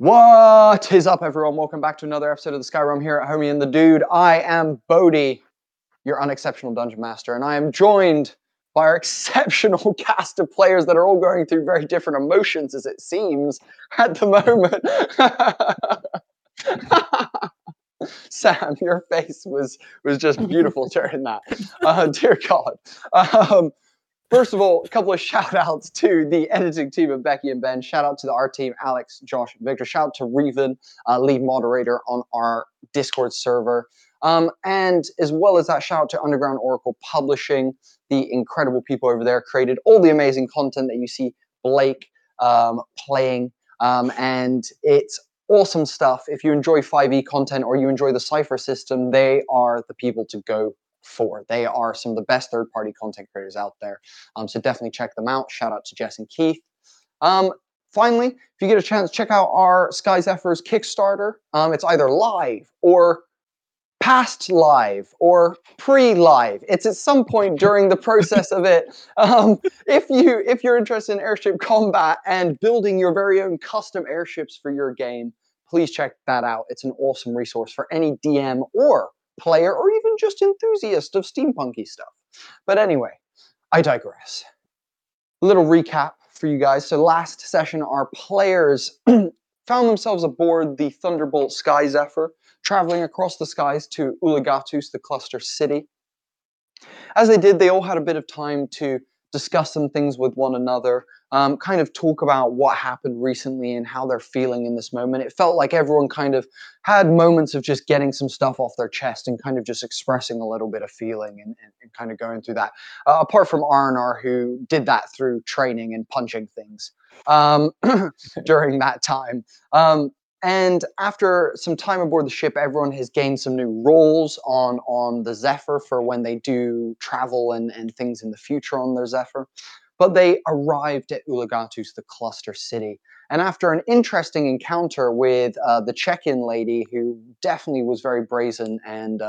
What is up, everyone? Welcome back to another episode of the Skyrim here at Homie and the Dude. I am Bodhi, your unexceptional dungeon master, and I am joined by our exceptional cast of players that are all going through very different emotions, as it seems, at the moment. Sam, your face was just beautiful during that. Dear God. First of all, a couple of shout-outs to the editing team of Becky and Ben. Shout-out to the art team, Alex, Josh, and Victor. Shout-out to Reven, lead moderator on our Discord server. And as well as that, shout-out to Underground Oracle Publishing, the incredible people over there created all the amazing content that you see Blake playing. And it's awesome stuff. If you enjoy 5e content or you enjoy the Cypher system, they are the people to go for. They are some of the best third-party content creators out there. So definitely check them out. Shout out to Jess and Keith. Finally, if you get a chance, check out our Sky Zephyr's Kickstarter. It's either live or past live or pre-live. It's at some point during the process of it. If you're interested in airship combat and building your very own custom airships for your game, please check that out. It's an awesome resource for any DM or player or even just enthusiast of steampunky stuff. But anyway, I digress. A little recap for you guys. So last session, our players found themselves aboard the Thunderbolt Sky Zephyr, traveling across the skies to Ulegatus, the cluster city. As they did, they all had a bit of time to discuss some things with one another, kind of talk about what happened recently and how they're feeling in this moment. It felt like everyone kind of had moments of just getting some stuff off their chest and kind of just expressing a little bit of feeling and kind of going through that. Apart from Arnar, who did that through training and punching things during that time. And after some time aboard the ship, everyone has gained some new roles on the Zephyr for when they do travel and things in the future on their Zephyr. But they arrived at Ulegatus, the cluster city. And after an interesting encounter with the check-in lady, who definitely was very brazen and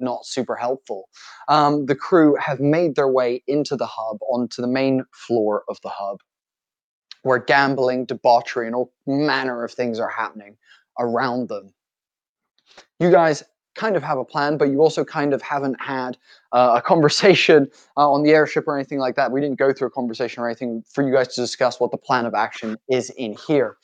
not super helpful, the crew have made their way into the hub, onto the main floor of the hub, where gambling, debauchery, and all manner of things are happening around them. You guys kind of have a plan, but you also kind of haven't had a conversation on the airship or anything like that. We didn't go through a conversation or anything for you guys to discuss what the plan of action is in here.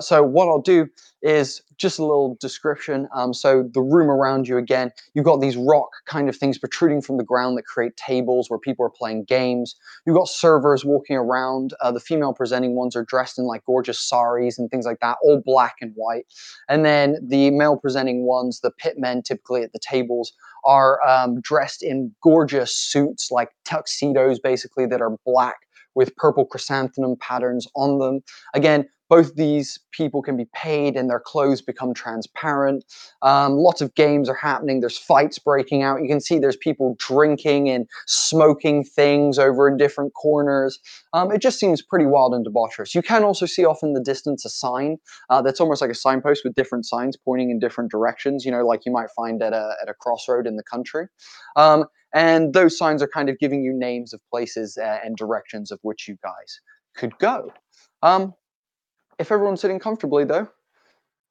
So what I'll do is just a little description. So the room around you, again, you've got these rock kind of things protruding from the ground that create tables where people are playing games. You've got servers walking around. The female presenting ones are dressed in like gorgeous saris and things like that, all black and white. And then the male presenting ones, the pitmen typically at the tables, are dressed in gorgeous suits, like tuxedos basically, that are black with purple chrysanthemum patterns on them. Again, both these people can be paid and their clothes become transparent. Lots of games are happening. There's fights breaking out. You can see there's people drinking and smoking things over in different corners. It just seems pretty wild and debaucherous. You can also see off in the distance a sign that's almost like a signpost with different signs pointing in different directions, you know, like you might find at a crossroad in the country. And those signs are kind of giving you names of places and directions of which you guys could go. If everyone's sitting comfortably, though,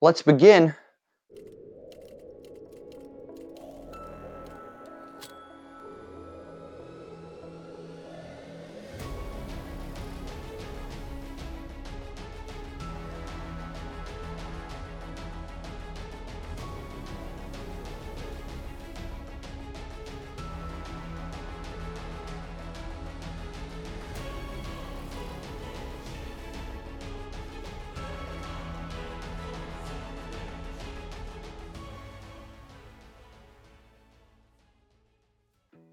let's begin.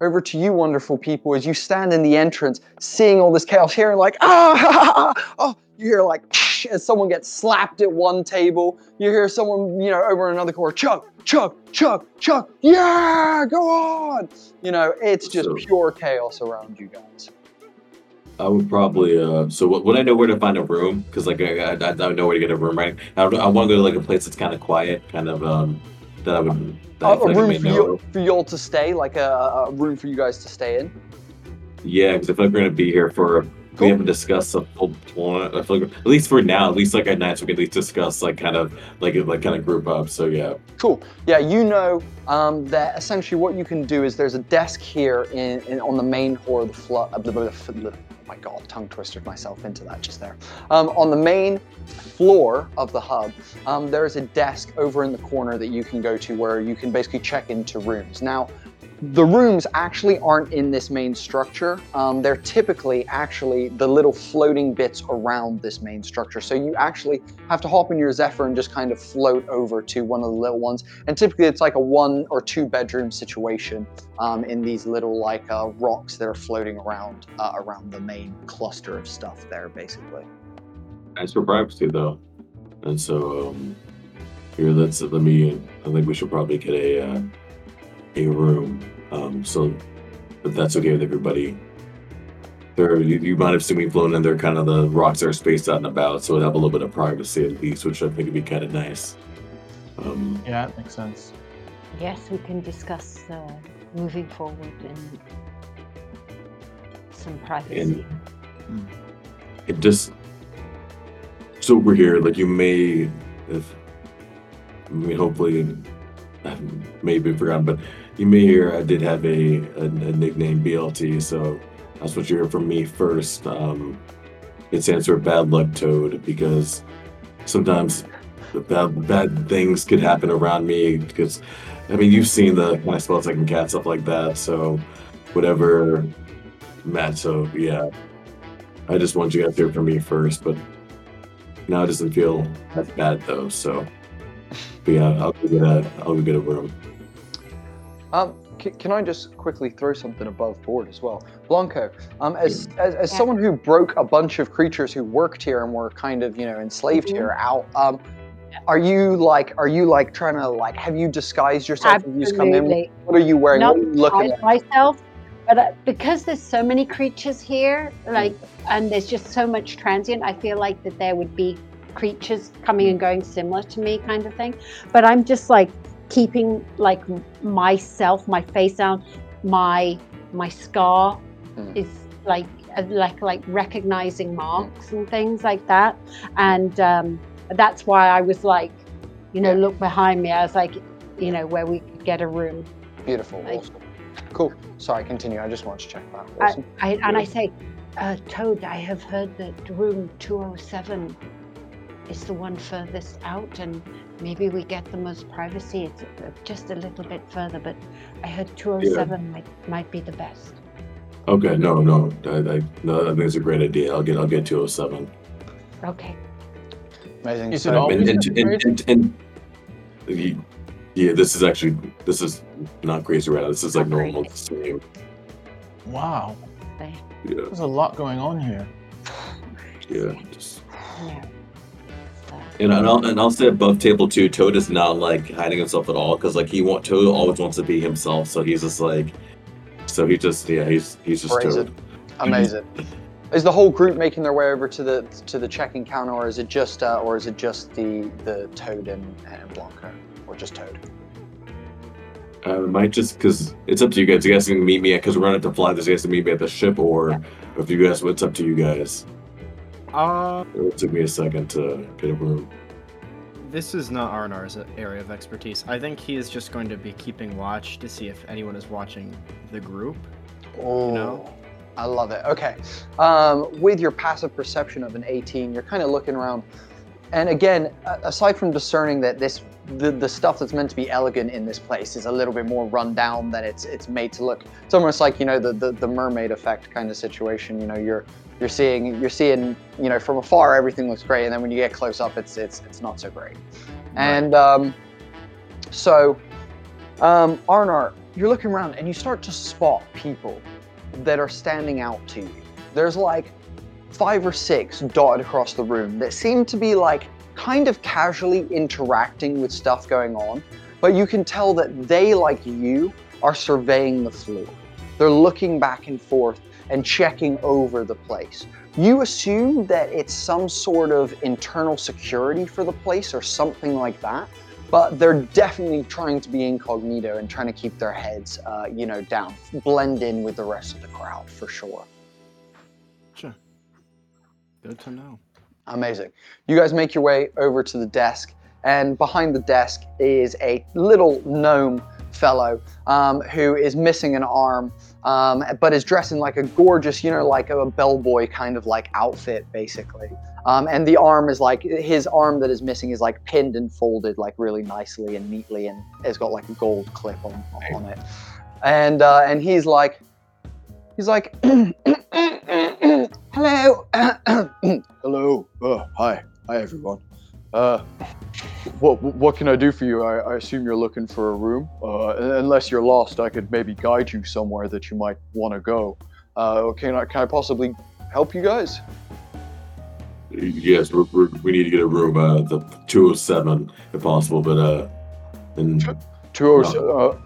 Over to you, wonderful people, as you stand in the entrance, seeing all this chaos, hearing like, oh, you hear like, as someone gets slapped at one table, you hear someone, you know, over another corner, chug, chug, chug, chug, yeah, go on. You know, it's just pure chaos around you guys. I would probably, so would I know where to find a room? Because like, I don't know where to get a room, right? I want to go to like a place that's kind of quiet, kind of, that I would... a room for you all to stay, like a room for you guys to stay in? Yeah, because I feel like we're going to be here for Cool. We haven't discussed a full deployment. I feel like, at least for now, at least like at nights, we can at least discuss like kind of group up. So yeah. Cool. Yeah, you know that essentially what you can do is there's a desk here on the main hall of the oh my god, tongue twisted myself into that just there. On the main floor of the hub, there is a desk over in the corner that you can go to where you can basically check into rooms. Now, the rooms actually aren't in this main structure. They're typically actually the little floating bits around this main structure. So you actually have to hop in your Zephyr and just kind of float over to one of the little ones. And typically it's like a 1 or 2 bedroom situation in these little rocks that are floating around the main cluster of stuff there, basically. As for privacy though. And so here, I think we should probably get a room, so if that's okay with everybody. You might have seen me flown in there, kind of the rocks are spaced out and about, so it'd have a little bit of privacy at least, which I think would be kind of nice. Yeah, that makes sense. Yes, we can discuss moving forward and some privacy. And it just, so we're here, like you may, hopefully, maybe forgotten, but you may hear I did have a nickname, BLT, so that's what you hear from me first. It stands for Bad Luck Toad, because sometimes the bad things could happen around me, because, I mean, you've seen the kind of spells I can cast, stuff like that, so whatever, Matt, so yeah. I just want you guys to hear from me first, but now it doesn't feel as bad, though, so... But yeah, I'll get a room. Can I just quickly throw something above board as well? Blanco, as someone who broke a bunch of creatures who worked here and were kind of, enslaved here out, are you trying to have you disguised yourself? Absolutely. When you just come in? What are you wearing? Not what are you looking at? Myself, but because there's so many creatures here, and there's just so much transient, I feel like that there would be creatures coming and going similar to me kind of thing, but I'm just keeping myself, my face down, my scar is like recognizing marks and things like that, and that's why I was look behind me. I was where we could get a room. Beautiful, awesome. Cool, sorry, continue. I just want to check that. Awesome. I say, Toad, I have heard that room 207 is the one furthest out, and maybe we get the most privacy. It's just a little bit further, but I heard 207 might be the best. Okay, no, I think it's a great idea. I'll get 207. Okay. Amazing. Yeah, this is not crazy right now. This is normal. Wow. Yeah. There's a lot going on here. Yeah. Yeah. And I'll say above table 2, Toad is not hiding himself at all, because Toad always wants to be himself, so he's just he's just Toad. Amazing. Is the whole group making their way over to the check-in counter, or is it just the Toad and Blanco, or just Toad? It might just, because it's up to you guys. You guys can meet me because we're gonna have to fly. This guys can meet me at the ship, or if you guys, it's up to you guys. It took me a second to get a room. This is not Arnar's area of expertise. I think he is just going to be keeping watch to see if anyone is watching the group. Oh, I love it. Okay. With your passive perception of an 18, you're kind of looking around. And again, aside from discerning that the stuff that's meant to be elegant in this place is a little bit more run down than it's made to look. It's almost like, the mermaid effect kind of situation. You're seeing, from afar everything looks great, and then when you get close up, it's not so great. Right. And Arnar, you're looking around and you start to spot people that are standing out to you. There's 5 or 6 dotted across the room that seem to be kind of casually interacting with stuff going on, but you can tell that they, like you, are surveying the floor. They're looking back and forth and checking over the place. You assume that it's some sort of internal security for the place or something like that, but they're definitely trying to be incognito and trying to keep their heads, down, blend in with the rest of the crowd for sure. Good to know. Amazing. You guys make your way over to the desk, and behind the desk is a little gnome fellow who is missing an arm, but is dressed in like a gorgeous, you know, like a bellboy kind of like outfit, basically. And the arm is like, his arm that is missing is like pinned and folded like really nicely and neatly, and it's got like a gold clip on it. And he's like, hello. Hello. Hi everyone. What can I do for you? I assume you're looking for a room. Unless you're lost, I could maybe guide you somewhere that you might want to go. Can I possibly help you guys? Yes, we need to get a room. The 207, if possible. But and 207.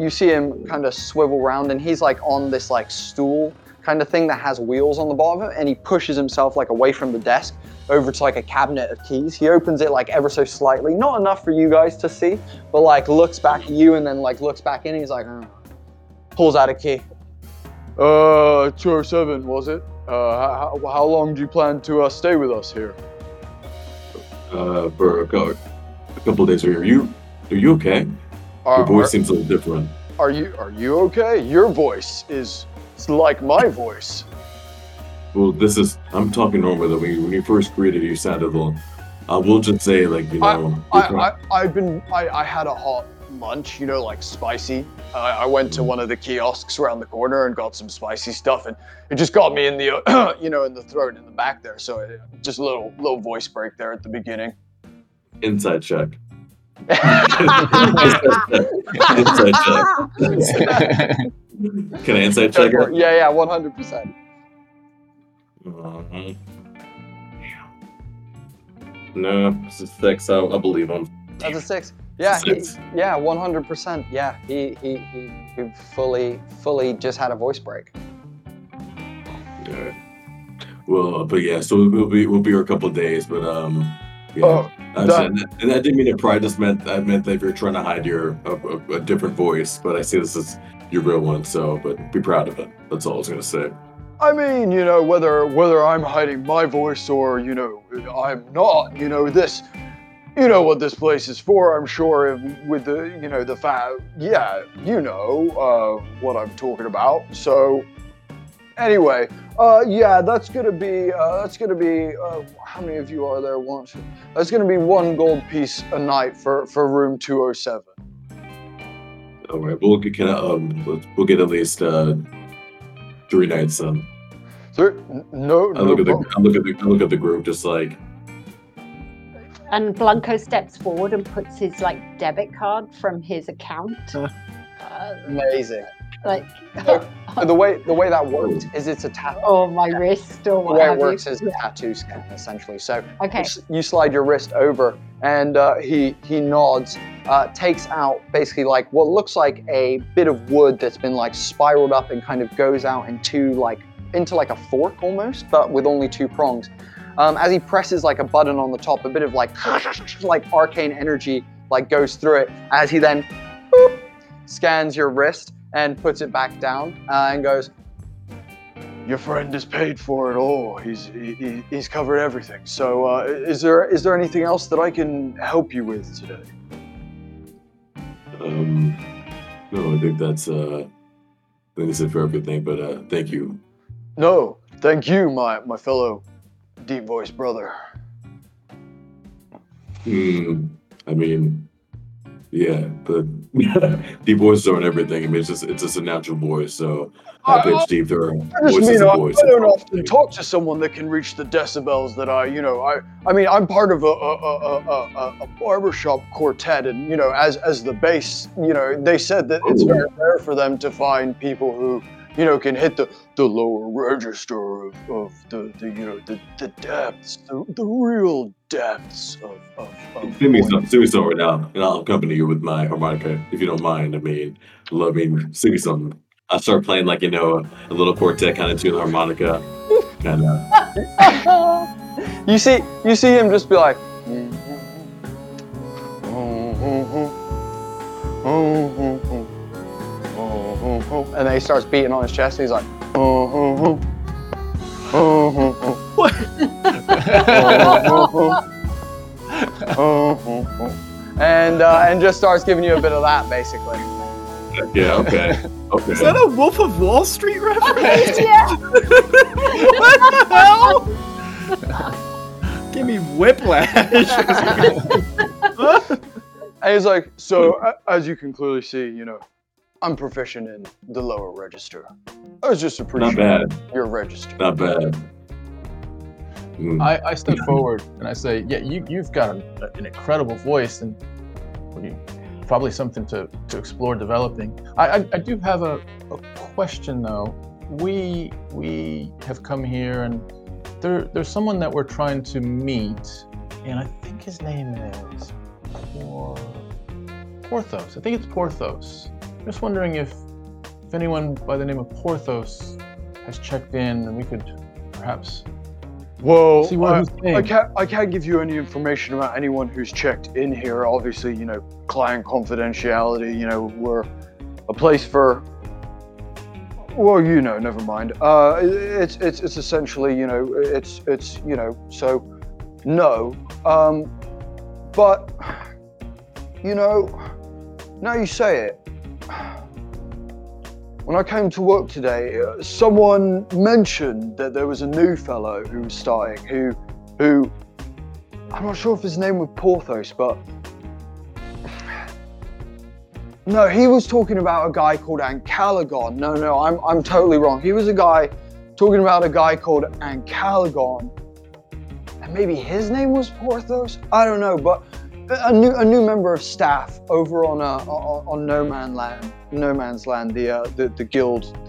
You see him kind of swivel around, and he's like on this like stool kind of thing that has wheels on the bottom of it, and he pushes himself like away from the desk over to like a cabinet of keys. He opens it like ever so slightly, not enough for you guys to see, but like looks back at you and then like looks back in, and he's like, pulls out a key. 207 was it? How long do you plan to stay with us here? For a couple of days. Are you okay? Your voice seems a little different. Are you okay? Your voice is like my voice. Well, I'm talking normally. When you first greeted, you sounded a little. I will just say, like, you know. I had a hot lunch, you know, like spicy. I went to one of the kiosks around the corner and got some spicy stuff, and it just got me in the, you know, in the throat, in the back there. So just a little voice break there at the beginning. Inside check. Inside check. Can I inside check? Yeah, 100%. Uh-huh. No, it's a 6. I believe him. That's a 6. Yeah, 6. 100%. Yeah, he fully just had a voice break. Yeah. Well, but yeah, so we'll be here a couple of days, but yeah. And I didn't mean to pry. I meant that if you're trying to hide your a different voice, but I see this is your real one. So, but be proud of it. That's all I was gonna say. I mean, you know, whether I'm hiding my voice or, you know, I'm not, you know, this, you know what this place is for, I'm sure, with the, you know, the fact, yeah, you know, what I'm talking about. So anyway, yeah, that's going to be, how many of you are there? That's going to be 1 gold piece a night for room 207. All right, we'll get at least 3 nights then. Sir, no. I look at the group, just like. And Blanco steps forward and puts his like debit card from his account. Amazing. Like the way that works is it's a tattoo. Oh, my wrist or what? The way it works is a tattoo scan essentially. So you slide your wrist over, and he nods, takes out basically like what looks like a bit of wood that's been like spiraled up and kind of goes out into like a fork almost, but with only 2 prongs. As he presses like a button on the top, a bit of like arcane energy like goes through it. As he then boop, scans your wrist and puts it back down and goes, your friend has paid for it all. He's covered everything. So is there anything else that I can help you with today? No, I think that's it for everything, but thank you. No, thank you, my fellow deep voiced brother. I mean, yeah, but deep voices aren't everything. I mean, it's just a natural voice. So high pitched, deep, there are voices and voices. I don't often talk to someone that can reach the decibels that I, you know, I mean, I'm part of a barbershop quartet, and you know, as the bass, you know, they said that it's very rare for them to find people who, you know, can hit the lower register of the you know, the depths, the real depths of sing me something right now, and I'll accompany you with my harmonica, if you don't mind. I mean, sing me something. I start playing like, you know, a little quartet kind of tune, harmonica, and you see him just be like, and then he starts beating on his chest, and he's like, what? And just starts giving you a bit of that, basically. Yeah, okay. Is that a Wolf of Wall Street reference? Yeah. What the hell? Give me whiplash. And he's like, so, as you can clearly see, you know, I'm proficient in the lower register. I was just appreciating your register. Not bad. Mm. I step forward and I say, yeah, you've got an incredible voice and probably something to explore developing. I do have a question, though. We have come here and there's someone that we're trying to meet, and I think his name is Porthos. I think it's Porthos. Just wondering if anyone by the name of Porthos has checked in, and we could perhaps see what he's saying. I can't give you any information about anyone who's checked in here. Obviously, you know, client confidentiality. You know, we're a place for. Well, you know, never mind. It's essentially, you know, it's you know, so no. But you know, now you say it. When I came to work today, someone mentioned that there was a new fellow who was starting, who I'm not sure if his name was Porthos, but no, he was talking about a guy called Ancalagon. No, I'm totally wrong. He was a guy talking about a guy called Ancalagon, and maybe his name was Porthos. I don't know, but. A new member of staff over on No Man's Land, the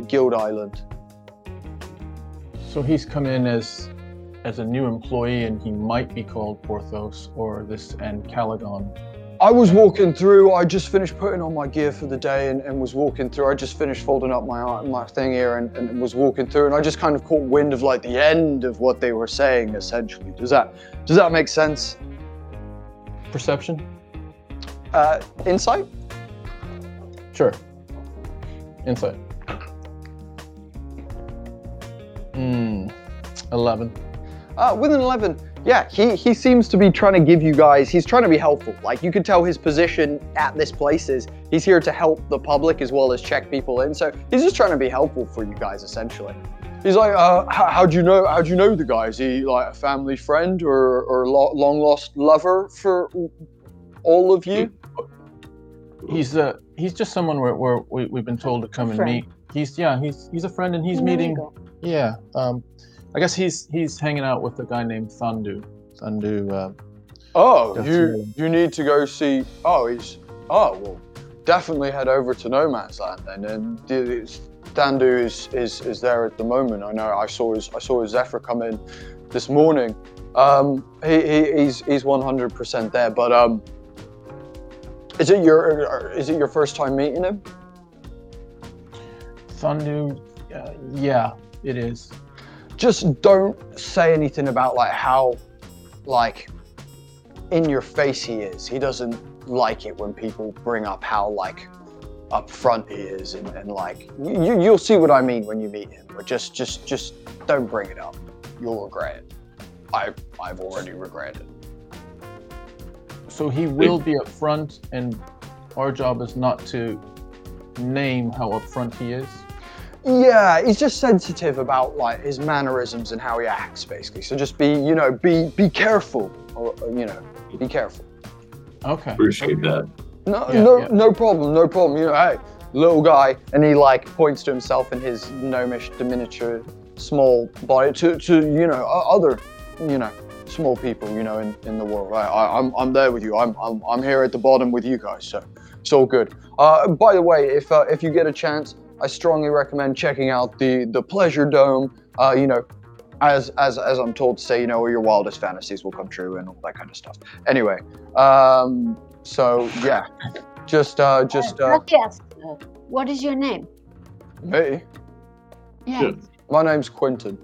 Guild Island. So he's come in as a new employee, and he might be called Porthos or this Ancalagon. I was walking through. I just finished putting on my gear for the day, and was walking through. I just finished folding up my thing here, and was walking through, and I just kind of caught wind of like the end of what they were saying. Essentially, does that make sense? Perception? Insight? Sure. Insight. 11. With an 11, yeah, he seems to be trying to give you guys, he's trying to be helpful. Like, you could tell his position at this place is he's here to help the public as well as check people in. So he's just trying to be helpful for you guys, essentially. He's like, how do you know the guy? Is he like a family friend or long lost lover for all of you? He's just someone we've been told to come and meet. He's a friend and he's meeting. Yeah, I guess he's hanging out with a guy named Thandu. You need to go see. Definitely head over to No Man's Land then. And Thandu is there at the moment. I know. I saw his Zephyr come in this morning. He's 100% there. But is it your first time meeting him? Thandu, yeah, it is. Just don't say anything about like how like in your face he is. He doesn't like it when people bring up how like up front he is, and like you'll see what I mean when you meet him, but just don't bring it up. You'll regret it. I've already regretted it. So he will be up front, and our job is not to name how up front he is. Yeah, he's just sensitive about like his mannerisms and how he acts, basically. So just be careful, be careful. Okay. Appreciate that. No problem. You know, hey, little guy, and he like points to himself in his gnomish, diminutive, small body to other, small people, in the world. I'm there with you. I'm here at the bottom with you guys. So it's all good. By the way, if you get a chance, I strongly recommend checking out the Pleasure Dome. As I'm told to say, all your wildest fantasies will come true and all that kind of stuff. Anyway, so yeah, just what is your name? Me? Yeah. My name's Quentin.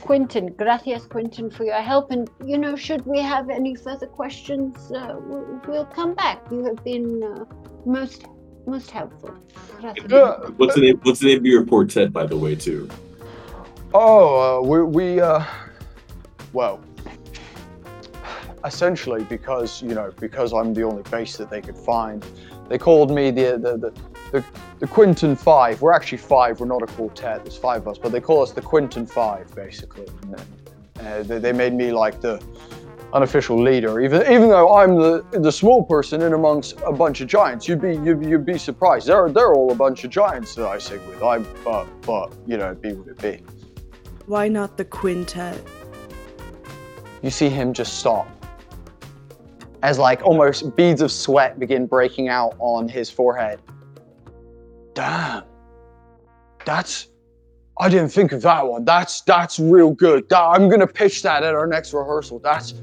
Quentin, gracias Quentin for your help, and should we have any further questions, we'll come back. You have been most helpful. Gracias. What's the name of your quartet, by the way, too? We Well, essentially, because I'm the only base that they could find, they called me the Quinton Five. We're actually five. We're not a quartet. There's five of us, but they call us the Quinton Five, basically. They made me like the unofficial leader, even though I'm the small person in amongst a bunch of giants. You'd be surprised. They're all a bunch of giants that I sing with. But you know, be what it be. Why not the quintet? You see him just stop, as like almost beads of sweat begin breaking out on his forehead. Damn, I didn't think of that one. That's real good. I'm gonna pitch that at our next rehearsal. That's real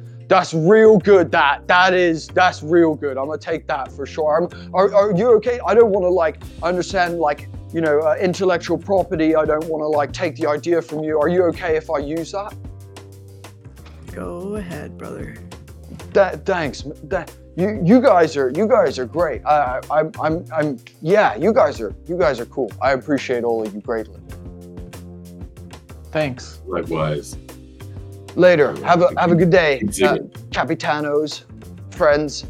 good. That's real good. I'm gonna take that for sure. Are you okay? I don't want to understand intellectual property. I don't want to take the idea from you. Are you okay if I use that? Go ahead, brother. Thanks. You guys are great. You guys are cool. I appreciate all of you greatly. Thanks. Likewise. Later. Have a good day, Capitanos, friends.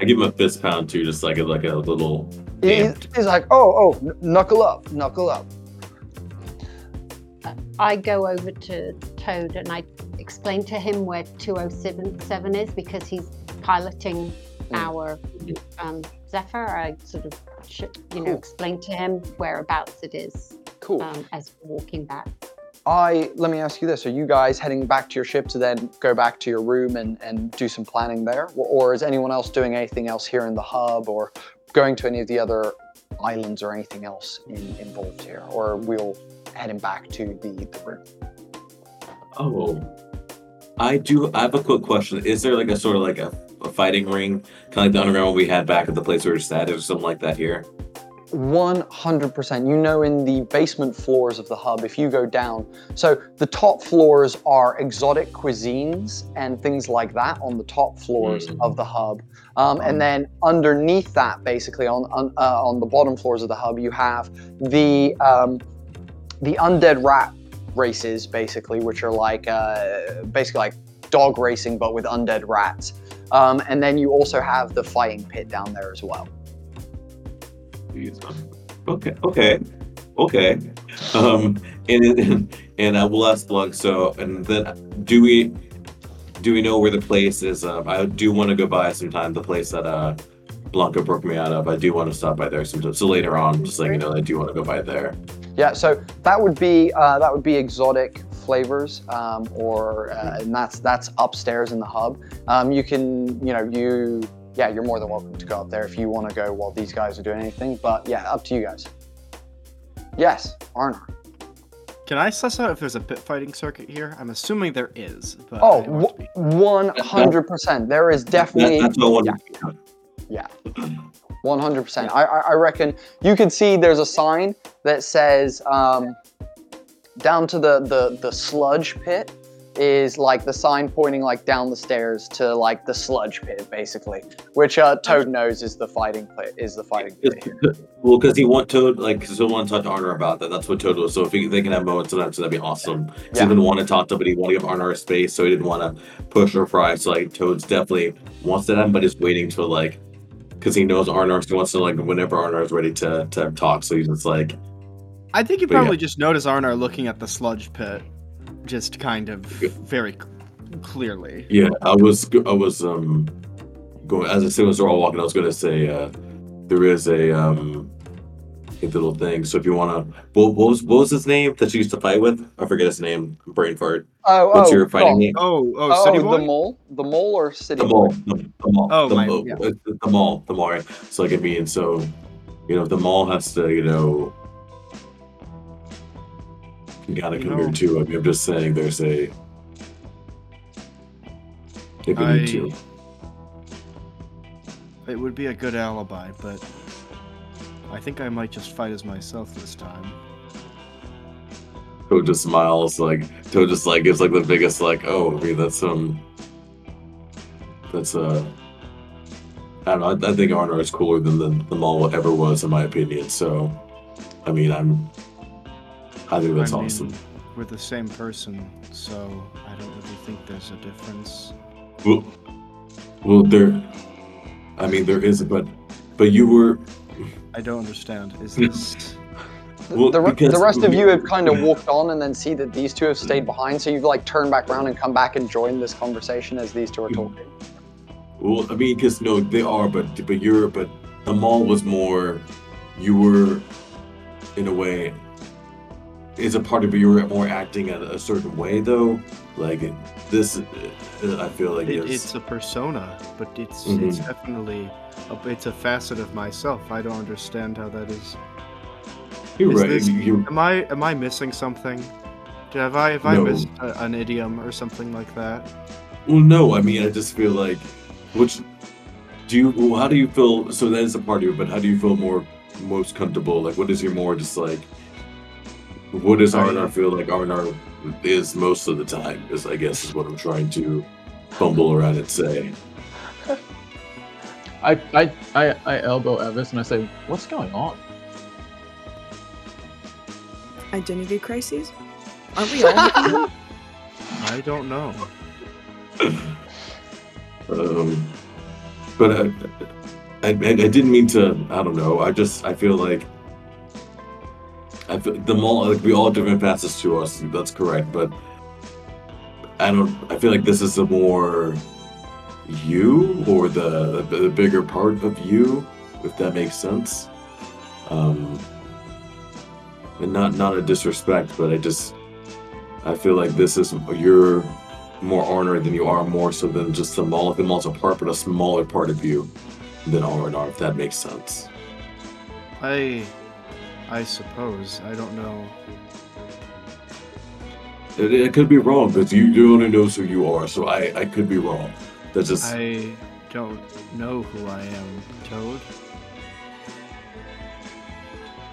I give him a fist pound too, just like a little. He's like, oh, knuckle up. I go over to Toad and I explain to him where 2077 is because he's piloting our Zephyr. I sort of explain to him whereabouts it is. Cool. As we're walking back. Let me ask you this, are you guys heading back to your ship to then go back to your room and do some planning there? Or is anyone else doing anything else here in the hub or going to any of the other islands or anything else involved here? Or are we all heading back to the room? I have a quick question. Is there a fighting ring, kind of like the underground we had back at the place we were just at, or something like that here? 100%. In the basement floors of the hub, if you go down, so the top floors are exotic cuisines and things like that on the top floors of the hub. And then underneath that, basically on the bottom floors of the hub, you have the undead rat races, basically, which are basically dog racing, but with undead rats. And then you also have the fighting pit down there as well. Okay. And I will ask Blunk. So, and then do we know where the place is? I do want to go by sometime. The place that Blanca broke me out of. I do want to stop by there sometime. So later on, just I do want to go by there. Yeah. So that would be exotic flavors, and that's upstairs in the hub. You're more than welcome to go up there if you want to go while these guys are doing anything. But yeah, up to you guys. Yes, Arnar. Can I suss out if there's a pit fighting circuit here? I'm assuming there is. But 100%. There is definitely. That's the one. Yeah. 100%. I reckon you can see there's a sign that says down to the sludge pit. Is the sign pointing down the stairs to the sludge pit, basically, which Toad knows is the fighting pit. Well, because he want Toad because he want to talk to Arnar about that. That's what Toad was. So if they can have moments of that, so that'd be awesome. He didn't want to talk to, but he wanted to give Arnar a space, so he didn't want to push or pry. So Toad's definitely wants to have, but is waiting till because he knows Arnar, so he wants to whenever Arnar is ready to talk. So he's just I think he probably just noticed Arnar looking at the sludge pit. Just kind of very clearly. Yeah, I was going as we're all walking. I was going to say there is a little thing. So if you want to, what was his name that you used to fight with? I forget his name. Brain fart. What's your fighting name? City Boy? the mole or City Boy? The mole. The mole. Right? So the mole has to gotta come here too. I mean, I'm just saying there's a if we need to. It would be a good alibi, but I think I might just fight as myself this time. Toad just smiles, Toad just gives the biggest I don't know, I think Arnar is cooler than the mall ever was in my opinion, so I think that's awesome. We're the same person, so I I don't really think there's a difference. Well, there. I mean, there is, but you were. I don't understand. Is this? The rest of you have kind of walked on and then see that these two have stayed behind, so you've like turned back around and come back and joined this conversation as these two are talking. Well, I mean, because no, they are, but Amal was more, you were, in a way, is a part of you were more acting in a certain way though, like this, I feel like it's a persona, but it's mm-hmm. it's definitely, it's a facet of myself. I don't understand how that is. You're right. Am I missing something? Have I missed an idiom or something like that? Well, no. I mean, I just feel like, how do you feel? So that is a part of it, but how do you feel most comfortable? Like, what is your more just like? What does Arnar feel like? Arnar is most of the time. Is I guess is what I'm trying to fumble around and say. I elbow Evis and I say, "What's going on?" Identity crises? Aren't we all? I don't know. But I didn't mean to. I don't know. I feel them all. Like we all have different facets to us. And that's correct. But I feel like this is a more you or the bigger part of you, if that makes sense. And not a disrespect, but I feel like this is, you're more Arnar than you are more so than just the mall. The mall's a part, but a smaller part of you than Arnar, if that makes sense. I suppose. I don't know. It could be wrong, because you only know who you are, so I could be wrong. That's just... I don't know who I am, Toad.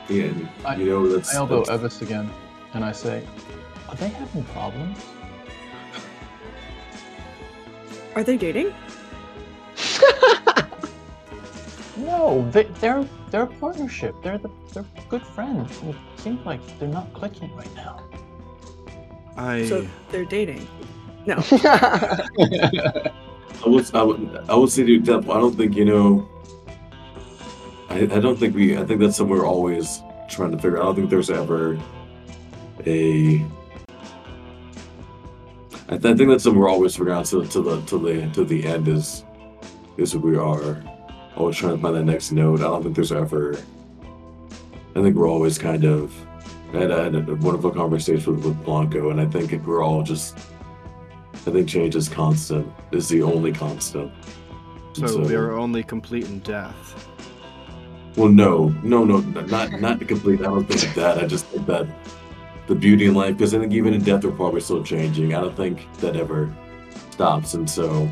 And, you know, I elbow Evis again, and I say, "Are they having problems? Are they dating?" No, they're a partnership. They're good friends. It seems like they're not clicking right now. So they're dating. No. I would say to Depp, I don't think you know. I think that's something we're always trying to figure out. I don't think there's ever a. I think that's something we're always figuring out to the end is who we are. Always trying to find that next node. I don't think there's ever. I think we're always kind of. I had a wonderful conversation with Blanco, and I think if we're all just. I think change is constant. Is the only constant. So we are only complete in death. Well, no, not complete. I don't think that. I just think that the beauty in life, because I think even in death, we're probably still changing. I don't think that ever stops, and so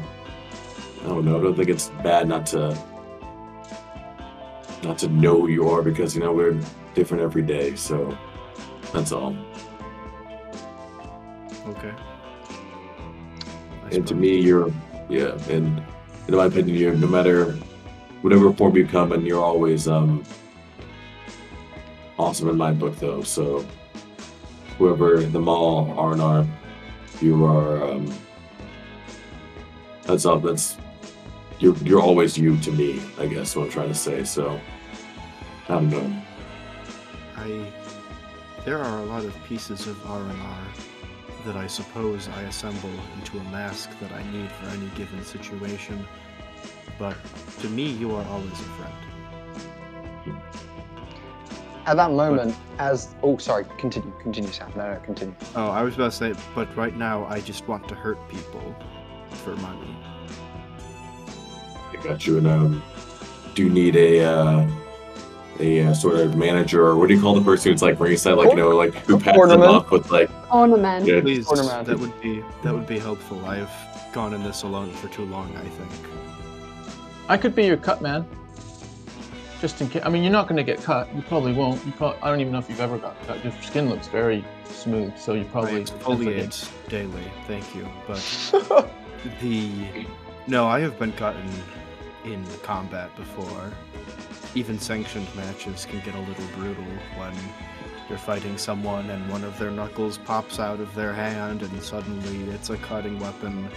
I don't know. I don't think it's bad not to know who you are, because you know we're different every day. So that's all. Okay. And to me, you're and in my opinion, you're no matter. Whatever form you come in, you're always awesome in my book, though. So, whoever the mall, Arnar, you are. That's all. That's you're always you to me. I guess what I'm trying to say. So, I don't know. There are a lot of pieces of Arnar that I suppose I assemble into a mask that I need for any given situation. But to me, you are always a friend. At that moment, continue, Sam. No, continue. Oh, I was about to say, but right now, I just want to hurt people for money. I got you, and do you need a sort of manager, or what do you call the person who's like ringside, like you know, like who packs them up with like ornament? Yeah. Please, ornament. That would be helpful. I've gone in this alone for too long, I think. I could be your cut man, just in case. I mean, you're not going to get cut. You probably won't. I don't even know if you've ever got cut. Your skin looks very smooth, so you probably exfoliate daily. Thank you, but I have been cut in combat before. Even sanctioned matches can get a little brutal when You're fighting someone and one of their knuckles pops out of their hand and suddenly it's a cutting weapon.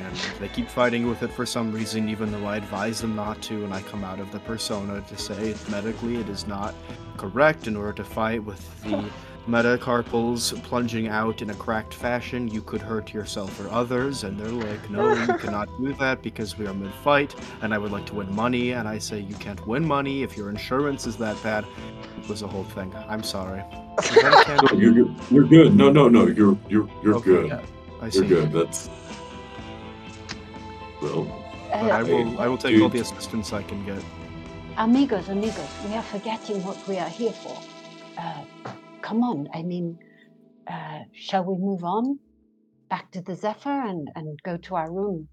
And they keep fighting with it for some reason, even though I advise them not to, and I come out of the persona to say medically it is not correct. In order to fight with the metacarpals plunging out in a cracked fashion, you could hurt yourself or others, and they're like, no, you cannot do that because we are mid-fight, and I would like to win money, and I say you can't win money if your insurance is that bad. It was a whole thing. I'm sorry. You're good. No, you're okay, good. Yeah, I see. You're good. That's... Well, but I will take all the assistance I can get. Amigos, we are forgetting what we are here for. Come on, shall we move on? Back to the Zephyr and go to our room.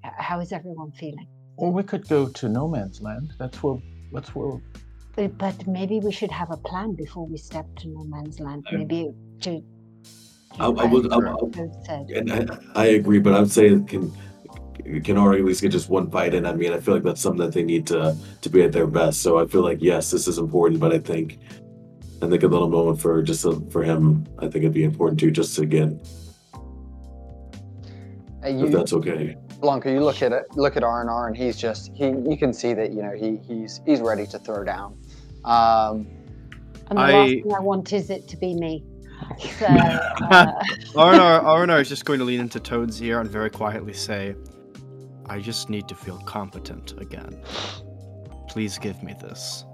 How is everyone feeling? Or we could go to No Man's Land. That's where... But maybe we should have a plan before we step to No Man's Land. I agree, but I would say it can already at least get just one fight in. I mean, I feel like that's something that they need to be at their best. So I feel like, yes, this is important, but I think a little moment for him, I think it'd be important too, just to get, if that's okay. Blanca, you look at Arnar, and he's just, you can see that, he's ready to throw down. And the last thing I want is it to be me. So, Arnar is just going to lean into Toad's ear and very quietly say, I just need to feel competent again. Please give me this.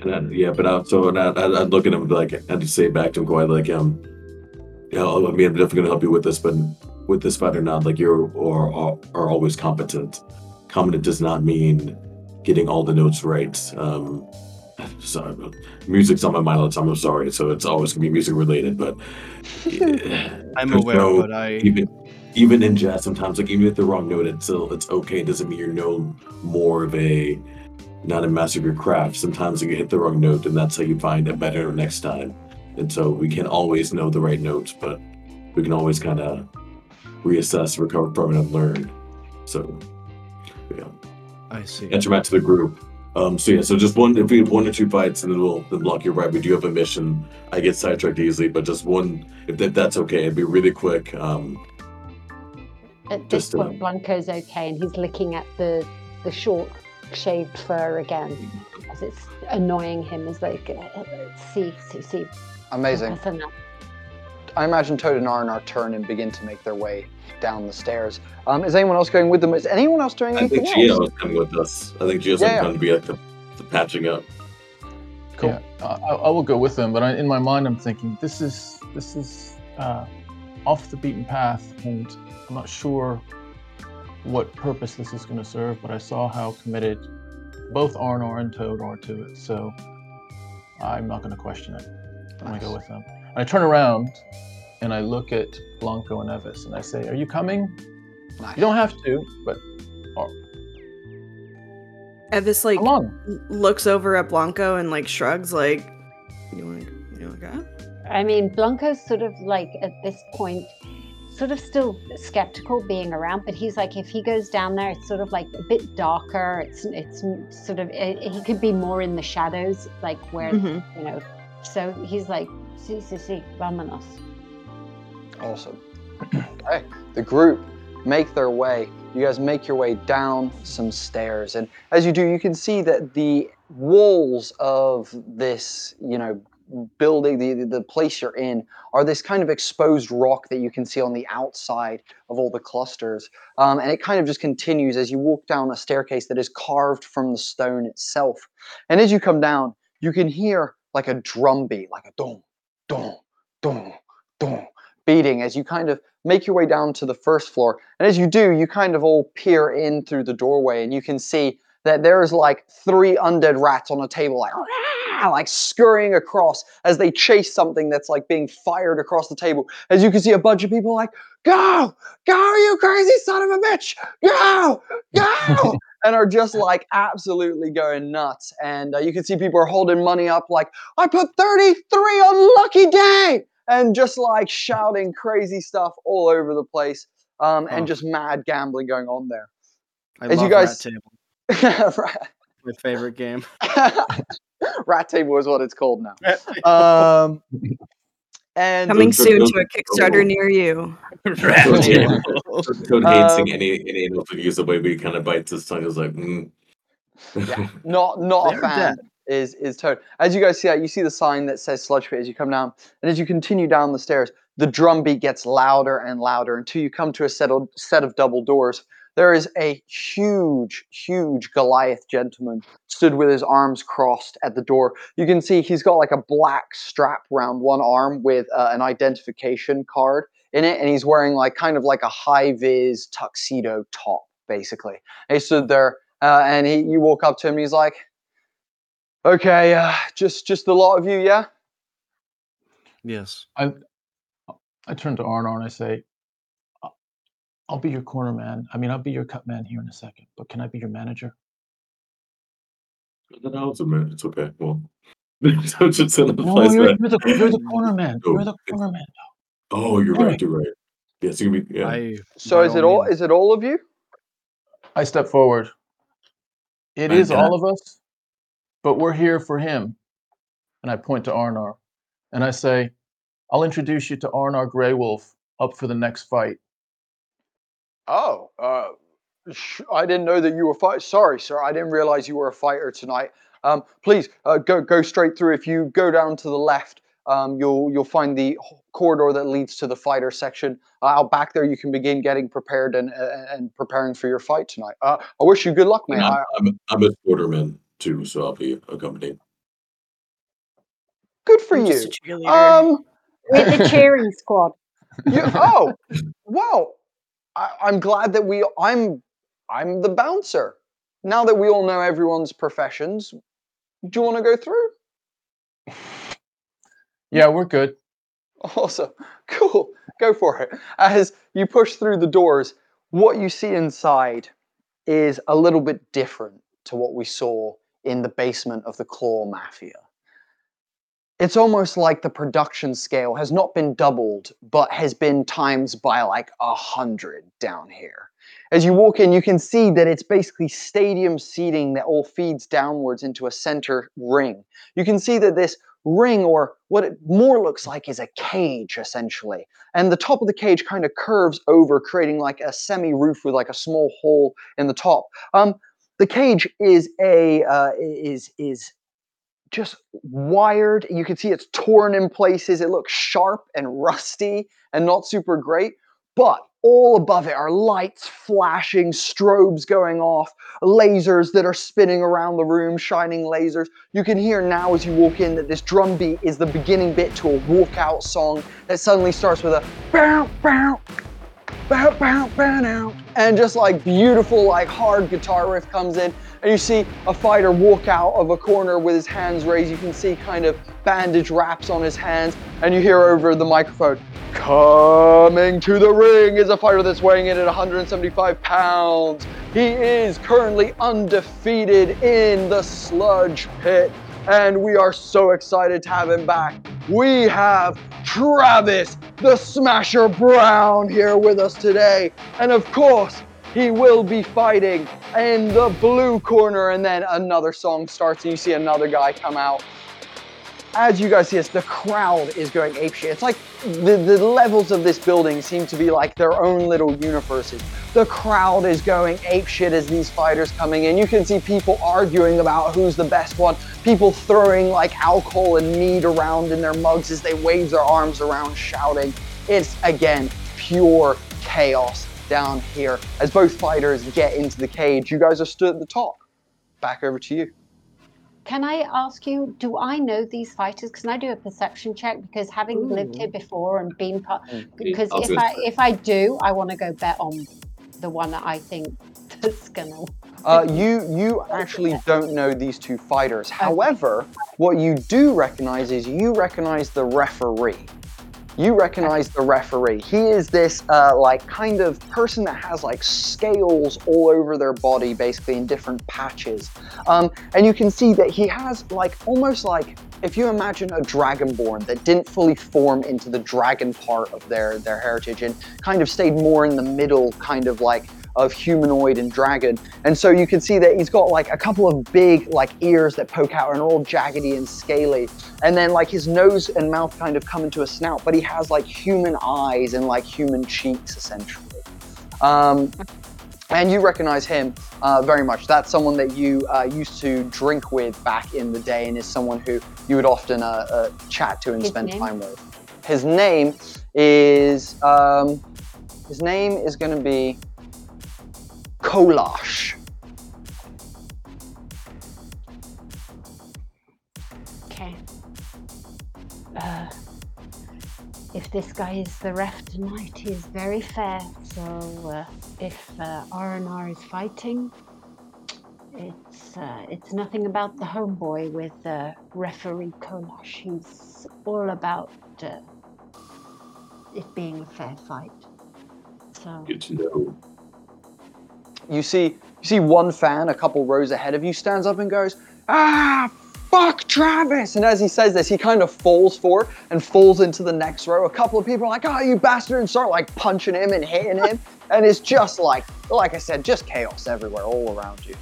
And I'd look at him and be like, I'd say back to him quietly, like, I'm definitely going to help you with this, but with this fight or not, like, you are always competent. Competent does not mean getting all the notes right. Sorry, but music's on my mind all the time. I'm sorry, so it's always going to be music related, but I'm aware. But even in jazz, sometimes, like, even if the wrong note, it's okay. It doesn't mean you're no more of a not a master of your craft. Sometimes you hit the wrong note, and that's how you find a better note next time. And so we can't always know the right notes, but we can always kind of reassess, recover from it, and learn. So, yeah. I see. Enter back to the group. So just one or two fights, and then we'll block your right. We do have a mission. I get sidetracked easily, but just one, if that's okay. It'd be really quick. At this point, Blanco's okay, and he's looking at the short shaved fur again, as it's annoying him as they see. Amazing. I imagine Toad and Arnar turn and begin to make their way down the stairs. Is anyone else going with them? Is anyone else doing anything else? I think Gio's coming with us. I think Gio's going to be like the patching up. Cool. Yeah. I will go with them, but in my mind I'm thinking this is off the beaten path, and I'm not sure what purpose this is going to serve, but I saw how committed both Arnar and Toad are to it, so I'm not going to question it. I'm going to go with them. I turn around and I look at Blanco and Evis and I say, are you coming? Nice. You don't have to, but... Evis, like, looks over at Blanco and, like, shrugs, like, you want to go? I mean, Blanco's sort of, like, at this point... sort of still skeptical being around, but he's like, if he goes down there, it's sort of like a bit darker. It's sort of, he could be more in the shadows, like where, mm-hmm. So he's like, sí, vámonos. Awesome. Okay. The group make their way. You guys make your way down some stairs. And as you do, you can see that the walls of this, building, the place you're in, are this kind of exposed rock that you can see on the outside of all the clusters. And it kind of just continues as you walk down a staircase that is carved from the stone itself. And as you come down, you can hear like a drum beat, like a dong, dong, dong, dong, beating as you kind of make your way down to the first floor. And as you do, you kind of all peer in through the doorway, and you can see that there is like 3 undead rats on a table, like scurrying across as they chase something that's like being fired across the table. As you can see, a bunch of people like, go, you crazy son of a bitch, go, and are just like absolutely going nuts. And you can see people are holding money up like, I put 33 on Lucky Day, and just like shouting crazy stuff all over the place, and just mad gambling going on there. I love that table. Right. My favorite game. Rat Table is what it's called now. And coming soon to a Kickstarter near you. Rat Table. Code hates any of the way we kind of bites his tongue is like, yeah, not a fan. Is Toad. As you guys see that, you see the sign that says Sludge Pit as you come down, and as you continue down the stairs, the drum beat gets louder and louder until you come to a set of double doors. There is a huge Goliath gentleman stood with his arms crossed at the door. You can see he's got like a black strap around one arm with an identification card in it, and he's wearing like kind of like a high-vis tuxedo top, basically. And he stood there, and you walk up to him, and he's like, "Okay, just the lot of you, yeah?" "Yes." I turn to Arnar and I say, "I'll be your corner man. I mean, I'll be your cut man here in a second, but can I be your manager?" "No, it's okay. Well, don't just send the place there. You're the corner man. You're the corner man now." "Oh, you're right. You're right. Yes, you can be." Yeah. So is it all of you? I step forward. It is all of us, but we're here for him. And I point to Arnar and I say, "I'll introduce you to Arnar Greywolf, up for the next fight." "Oh, I didn't know that you were fighting. Sorry, sir. I didn't realize you were a fighter tonight. Please go straight through. If you go down to the left, you'll find the corridor that leads to the fighter section. Out back there, you can begin getting prepared and preparing for your fight tonight. I wish you good luck, man." I'm a quarterman too, so I'll be accompanied. "Good for you. With the cheering squad." Well, I'm glad that I'm the bouncer. Now that we all know everyone's professions, do you want to go through?" "Yeah, we're good." "Awesome. Cool. Go for it." As you push through the doors, what you see inside is a little bit different to what we saw in the basement of the Claw Mafia. It's almost like the production scale has not been doubled, but has been times by like 100 down here. As you walk in, you can see that it's basically stadium seating that all feeds downwards into a center ring. You can see that this ring, or what it more looks like is a cage, essentially. And the top of the cage kind of curves over, creating like a semi-roof with like a small hole in the top. The cage is just wired. You can see it's torn in places. It looks sharp and rusty and not super great, but all above it are lights flashing, strobes going off, lasers that are spinning around the room, shining lasers. You can hear now as you walk in that this drum beat is the beginning bit to a walkout song that suddenly starts with a bow, bow, bow, bow, bow, now, and just like beautiful, like hard guitar riff comes in. And you see a fighter walk out of a corner with his hands raised. You can see kind of bandage wraps on his hands. And you hear over the microphone, "Coming to the ring is a fighter that's weighing in at 175 pounds. He is currently undefeated in the Sludge Pit. And we are so excited to have him back. We have Travis the Smasher Brown here with us today. And of course, he will be fighting in the blue corner." And then another song starts and you see another guy come out. As you guys see this, the crowd is going apeshit. It's like the levels of this building seem to be like their own little universes. The crowd is going apeshit as these fighters coming in. You can see people arguing about who's the best one. People throwing like alcohol and mead around in their mugs as they wave their arms around shouting. It's, again, pure chaos down here. As both fighters get into the cage, you guys are stood at the top. Back over to you. Can I ask you, do I know these fighters? Can I do a perception check? Because having lived here before and been part, because if I do, I want to go bet on the one that I think that's gonna. You actually don't know these two fighters. However, what you do recognize is you recognize the referee. You recognize the referee. He is this like kind of person that has like scales all over their body, basically in different patches. And you can see that he has like almost like, if you imagine a dragonborn that didn't fully form into the dragon part of their heritage and kind of stayed more in the middle, kind of like of humanoid and dragon. And so you can see that he's got like a couple of big like ears that poke out and are all jaggedy and scaly. And then like his nose and mouth kind of come into a snout, but he has like human eyes and like human cheeks essentially. And you recognize him very much. That's someone that you used to drink with back in the day and is someone who you would often chat to and spend time with. His name is, going to be Kolash. Okay. If this guy is the ref tonight, he is very fair. So if Arnar is fighting, it's nothing about the homeboy with referee Kolash. He's all about it being a fair fight. So good to know. You see one fan a couple rows ahead of you stands up and goes, "Ah! Fuck Travis!" And as he says this, he kind of falls forward and falls into the next row. A couple of people are like, "Oh, you bastard," and start like punching him and hitting him. And it's just like I said, just chaos everywhere, all around you.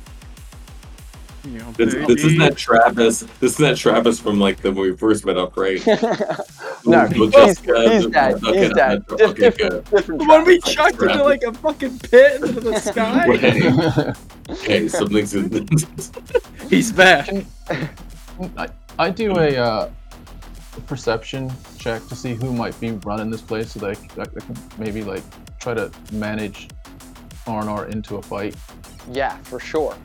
Yeah, this is that Travis from like the when we first met up, right? No, he's dead. Different. The one we chucked into like a fucking pit into the sky. Okay, something's in. He's back. I do a perception check to see who might be running this place, so that I can maybe like try to manage Arnar into a fight. Yeah, for sure.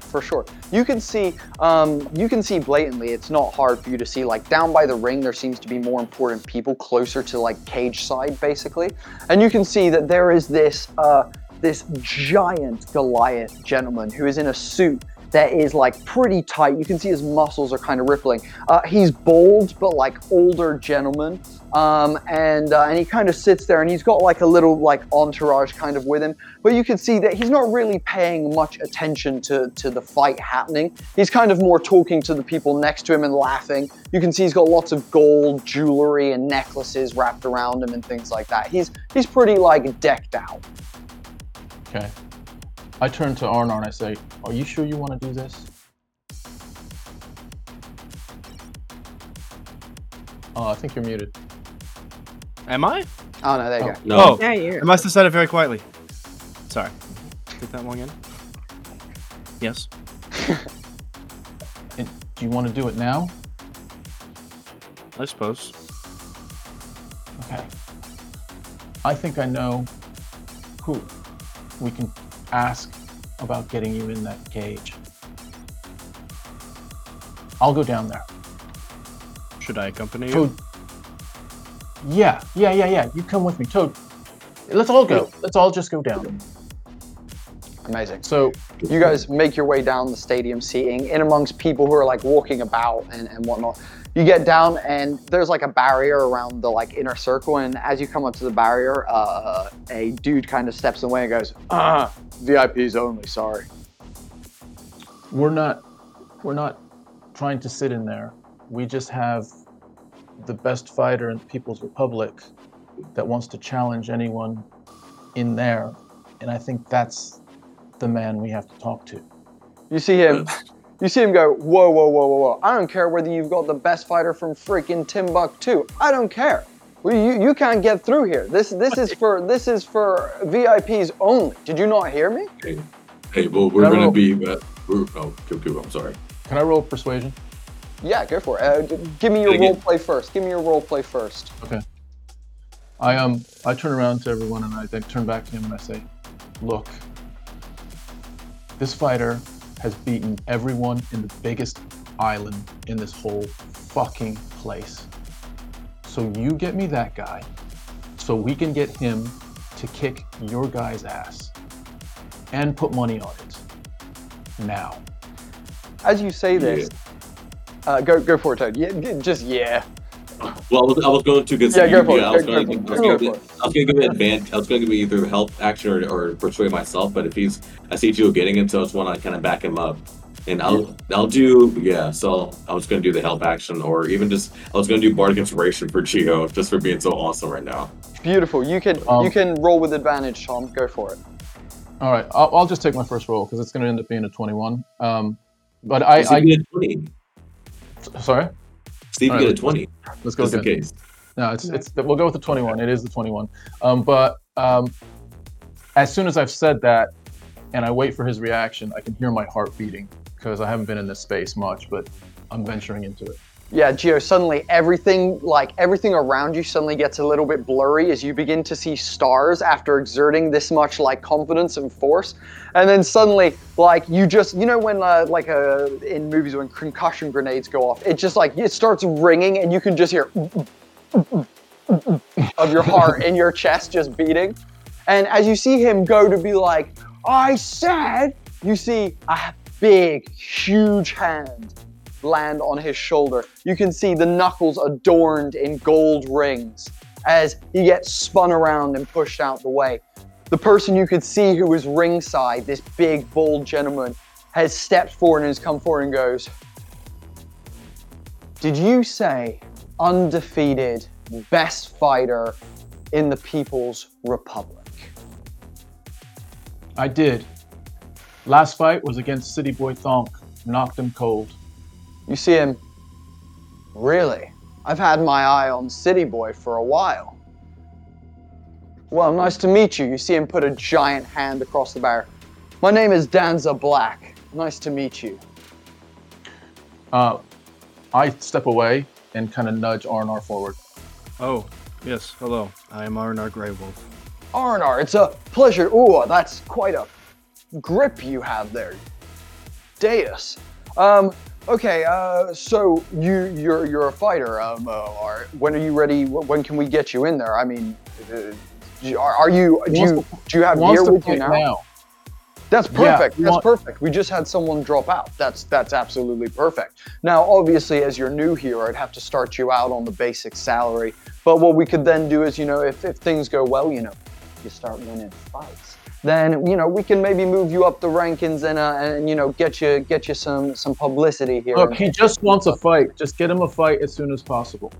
You can see blatantly. It's not hard for you to see. Like down by the ring, there seems to be more important people closer to like cage side, basically. And you can see that there is this giant Goliath gentleman who is in a suit that is like pretty tight. You can see his muscles are kind of rippling. He's bald, but like older gentleman. And he kind of sits there and he's got like a little like entourage kind of with him. But you can see that he's not really paying much attention to the fight happening. He's kind of more talking to the people next to him and laughing. You can see he's got lots of gold jewelry and necklaces wrapped around him and things like that. He's pretty like decked out. Okay. I turn to Arnar and I say, "Are you sure you want to do this?" Oh, I think you're muted. Am I? Oh, no, there you go. No. Oh, yeah, I must have said it very quietly. Sorry. Did that one again? Yes. Do you want to do it now? I suppose. Okay. I think I know who we can ask about getting you in that cage. I'll go down there. Should I accompany you? Toad. Yeah. You come with me, Toad. Let's all go. Let's all just go down. Amazing. So you guys make your way down the stadium seating in amongst people who are like walking about and whatnot. You get down and there's like a barrier around the like inner circle, and as you come up to the barrier, a dude kind of steps away and goes, "VIPs only, sorry." We're not trying to sit in there. We just have the best fighter in the People's Republic that wants to challenge anyone in there, and I think that's the man we have to talk to. You see him. You see him go, "Whoa, whoa, whoa, whoa, whoa. I don't care whether you've got the best fighter from freaking Timbuktu. I don't care. You can't get through here. This is for VIPs only. Did you not hear me?" Hey, well, we're going to be... I'm sorry. Can I roll persuasion? Yeah, go for it. Give me your role play first. Okay. I turn around to everyone and I then turn back to him and I say, "Look, this fighter has beaten everyone in the biggest island in this whole fucking place. So you get me that guy so we can get him to kick your guy's ass and put money on it now." As you say this, go for it, Toad. Well, I was going to consider. Yeah, go for it. I was going to give it advantage. I was going to give it either help action or persuade myself. But if I see Gio getting him, so I just want to kind of back him up. And So I was going to do the help action, or even just I was going to do bardic inspiration for Gio, just for being so awesome right now. Beautiful. You can roll with advantage, Tom. Go for it. All right, I'll just take my first roll because it's going to end up being a 21. But I get a 20. Sorry, Steve, right, get a 20. Let's go just in case. No, it's we'll go with the 21. It is the 21. But as soon as I've said that, and I wait for his reaction, I can hear my heart beating because I haven't been in this space much, but I'm venturing into it. Yeah, Gio, suddenly everything around you suddenly gets a little bit blurry as you begin to see stars after exerting this much confidence and force. And then suddenly you just, you know when in movies when concussion grenades go off, it just it starts ringing and you can just hear of your heart in your chest just beating. And as you see him go to be I said, you see a big, huge hand land on his shoulder. You can see the knuckles adorned in gold rings as he gets spun around and pushed out the way. The person you could see who was ringside, this big, bold gentleman, has stepped forward and has come forward and goes, "Did you say undefeated best fighter in the People's Republic?" I did. Last fight was against City Boy Thonk. Knocked him cold. You see him, really? I've had my eye on City Boy for a while. Well, nice to meet you. You see him put a giant hand across the barrier. My name is Danza Black. Nice to meet you. I step away and kind of nudge Arnar forward. Oh, yes, hello. I am Arnar Greywolf. Arnar, it's a pleasure. Ooh, that's quite a grip you have there. Deus. Okay, so you're a fighter. When are you ready? When can we get you in there? I mean, do you have gear with you now? That's perfect. Yeah, perfect. We just had someone drop out. That's absolutely perfect. Now, obviously, as you're new here, I'd have to start you out on the basic salary. But what we could then do is, if things go well, you start winning fights. Then we can maybe move you up the rankings and get you some publicity here. Look, he just wants a fight. Just get him a fight as soon as possible.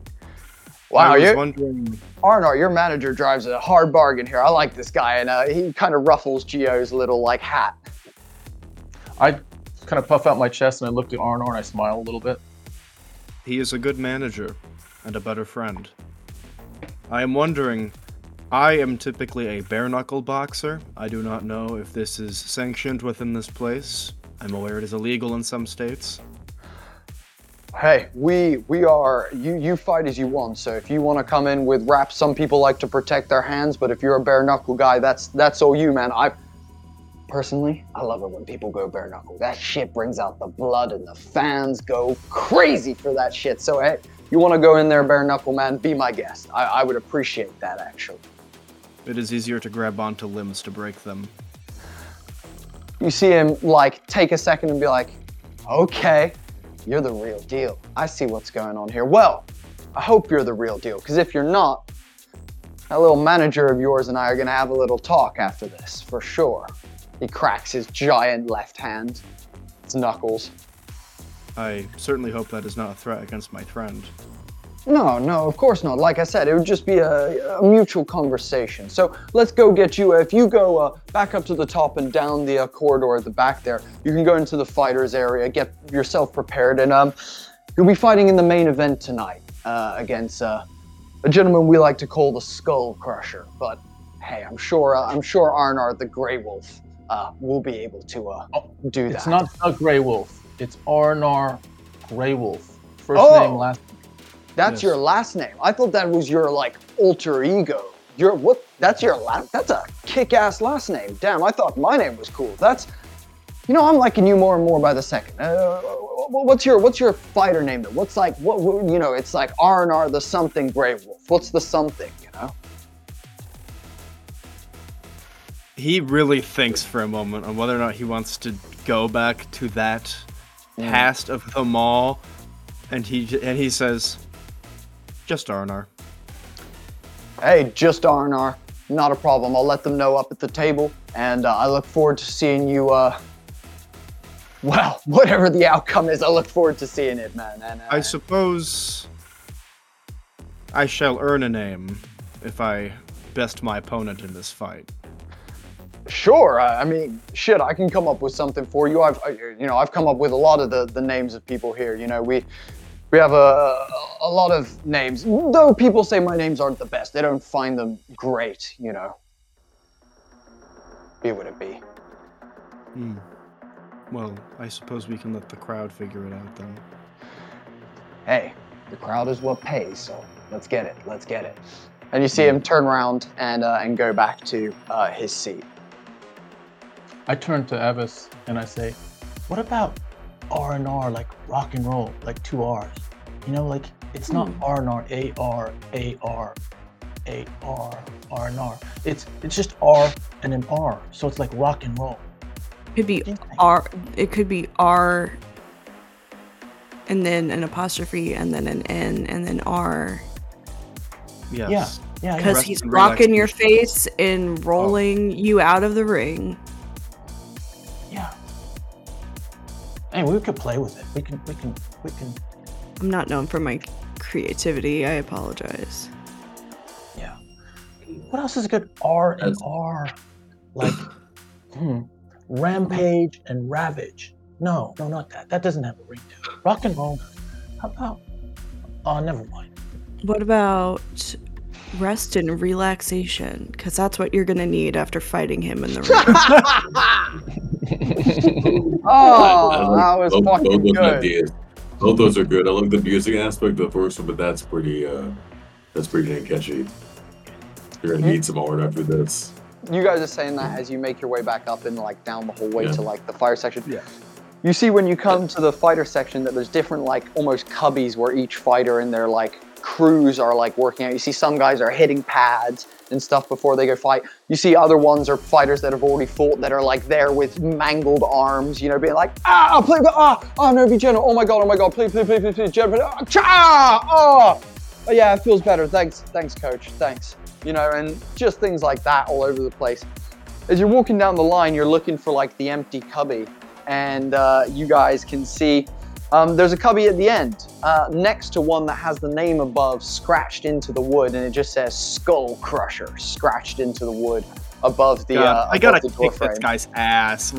Wow, I was wondering. Arnar, your manager drives a hard bargain here. I like this guy, and he kind of ruffles Gio's little hat. I kind of puff out my chest and I looked at Arnar and I smile a little bit. He is a good manager and a better friend. I am wondering. I am typically a bare-knuckle boxer. I do not know if this is sanctioned within this place. I'm aware it is illegal in some states. Hey, we are, you fight as you want, so if you want to come in with wraps, some people like to protect their hands, but if you're a bare-knuckle guy, that's all you, man. Personally, I love it when people go bare-knuckle. That shit brings out the blood and the fans go crazy for that shit. So hey, you want to go in there bare-knuckle, man, be my guest. I would appreciate that, actually. It is easier to grab onto limbs to break them. You see him, take a second and be okay, you're the real deal. I see what's going on here. Well, I hope you're the real deal, because if you're not, that little manager of yours and I are going to have a little talk after this, for sure. He cracks his giant left hand. It's knuckles. I certainly hope that is not a threat against my friend. No, of course not. Like I said, it would just be a mutual conversation. So let's go get you. If you go back up to the top and down the corridor at the back there, you can go into the fighters area, get yourself prepared, and you'll be fighting in the main event tonight against a gentleman we like to call the Skull Crusher. But hey, I'm sure Arnar the Grey Wolf will be able to do that. It's not a Grey Wolf. It's Arnar Greywolf. First name, last name. That's your last name. I thought that was your alter ego. That's a kick-ass last name. Damn, I thought my name was cool. I'm liking you more and more by the second. What's your fighter name though? It's Arnar the something Greywolf. What's the something, He really thinks for a moment on whether or not he wants to go back to that past of them all. And he says, just Arnar. Hey, just Arnar. Not a problem. I'll let them know up at the table. And I look forward to seeing you. Well, whatever the outcome is, I look forward to seeing it, man. I suppose I shall earn a name if I best my opponent in this fight. Sure. I mean, shit, I can come up with something for you. I've come up with a lot of the names of people here. You know, we have a lot of names, though people say my names aren't the best. They don't find them great, you know. Be what it be. Hmm. Well, I suppose we can let the crowd figure it out then. Hey, the crowd is what pays, so let's get it. Let's get it. And you see him turn around and go back to his seat. I turn to Evis and I say, what about R&R, like rock and roll, like two R's? You know, like it's not R&R, A-R, R&R. It's just R and an R, so it's like rock and roll. Could be R, it could be R and then an apostrophe and then an N and then R. Yes. Yeah. Because he's rocking your face and rolling you out of the ring. Yeah. Hey, we could play with it. We can. I'm not known for my creativity. I apologize. Yeah. What else is a good R and R? Like, rampage and ravage. No, not that. That doesn't have a ring to it. Rock and roll. How about? Oh, never mind. What about rest and relaxation? Because that's what you're going to need after fighting him in the ring. That was fucking good. Ideas. Both those are good. I love the music aspect of the first one, but that's pretty dang catchy. You're going to need some art after this. You guys are saying that as you make your way back up and like down the hallway to like the fire section. Yeah. You see when you come to the fighter section that there's different like almost cubbies where each fighter and their like crews are like working out. You see some guys are hitting pads and stuff before they go fight. You see other ones are fighters that have already fought that are like there with mangled arms, you know, being like, no, be gentle. Oh my God, please, gentle. Yeah, it feels better. Thanks, coach. Thanks. You know, and just things like that all over the place. As you're walking down the line, you're looking for like the empty cubby and you guys can see there's a cubby at the end, next to one that has the name above scratched into the wood, and it just says Skull Crusher, scratched into the wood above the door frame. I gotta kick this guy's ass.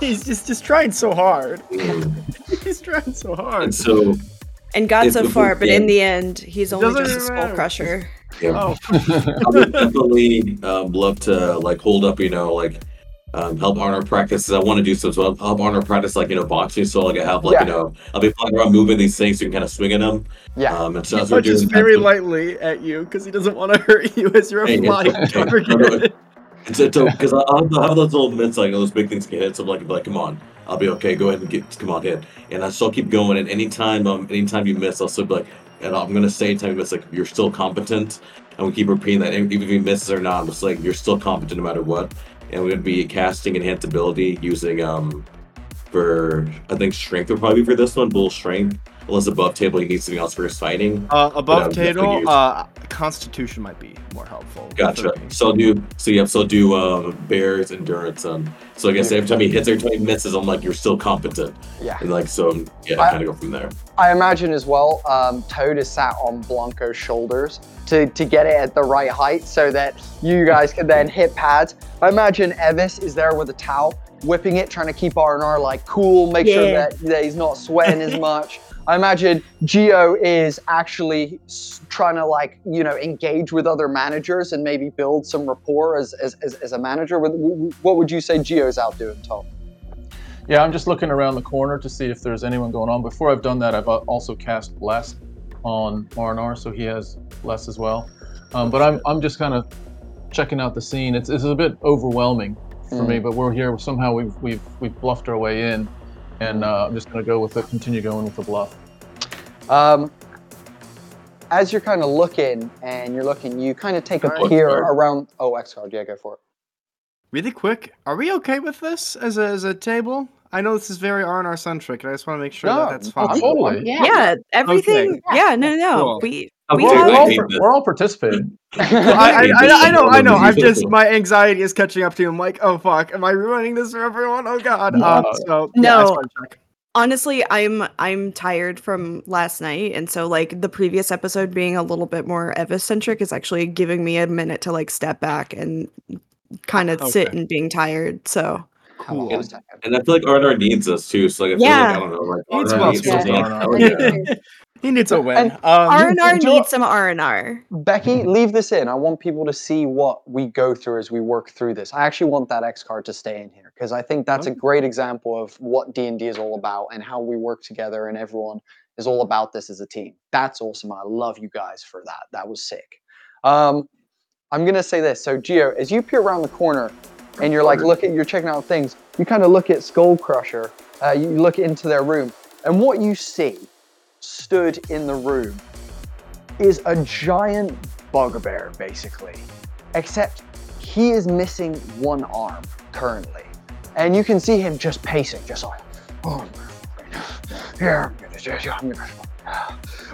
He's just trying so hard. He's trying so hard. And got so far, but in the end, he's only just a Skull Crusher. Yeah. I would definitely love to like hold up, you know, like. Help Arnar practice. I want to do some. So I'll help Arnar practice, like, you know, boxing. So like I have, like, you know, I'll be flying around moving these things so you can kind of swing at them. Yeah. And so he punches very lightly at you because he doesn't want to hurt you as you're flying. Because I'll have those little mitts, like those big things get hit. So I'm like, come on, I'll be okay. Go ahead and hit. And I still keep going. And anytime you miss, I'll still be like, and I'm gonna say anytime you miss, like you're still competent. And we keep repeating that, even if he misses or not, I'm just like you're still competent no matter what. And we're gonna be casting enhanced ability using for I think strength would probably be for this one, bull strength. Unless above table he needs something else for his fighting. Above table, constitution might be more helpful. Gotcha. So I'll do bear's endurance. So I guess every time he hits, every time he misses, I'm like you're still competent. Yeah. And like so, yeah, I kind of go from there. I imagine as well. Toad is sat on Blanco's shoulders to get it at the right height so that you guys can then hit pads. I imagine Evis is there with a towel, whipping it, trying to keep R&R like cool, make sure that he's not sweating as much. I imagine Gio is actually trying to like, you know, engage with other managers and maybe build some rapport as a manager. What would you say Gio's out doing, Tom? Yeah, I'm just looking around the corner to see if there's anyone going on. Before I've done that, I've also cast Bless on R&R, so he has Bless as well. But I'm just kind of checking out the scene. It's a bit overwhelming for me, but we're here. Somehow we've bluffed our way in. And I'm just going to continue going with the bluff. As you're kind of looking, you kind of take a peer around. Oh, X card, yeah, go for it. Really quick, are we okay with this as a table? I know this is very R&R centric, and I just want to make sure that's fine. Totally. Yeah, everything. Okay. Yeah, no. Cool. We're all participating. I know. I'm just, my anxiety is catching up to you. I'm like, oh fuck, am I ruining this for everyone? Oh God. No. Honestly, I'm tired from last night, and so like the previous episode being a little bit more Eva-centric is actually giving me a minute to like step back and kind of sit and being tired. So cool. And I feel like Arnar needs us too. So like I feel like I don't know, like Arnar needs us. He needs a win. R&R needs some R&R. Becky, leave this in. I want people to see what we go through as we work through this. I actually want that X card to stay in here because I think that's a great example of what D&D is all about and how we work together and everyone is all about this as a team. That's awesome. I love you guys for that. That was sick. I'm going to say this. So, Gio, as you peer around the corner and you're like, look at, you're checking out things, you kind of look at Skull Crusher. You look into their room and what you see stood in the room is a giant bugbear, basically, except he is missing one arm currently, and you can see him just pacing, just like, oh, yeah, I'm gonna,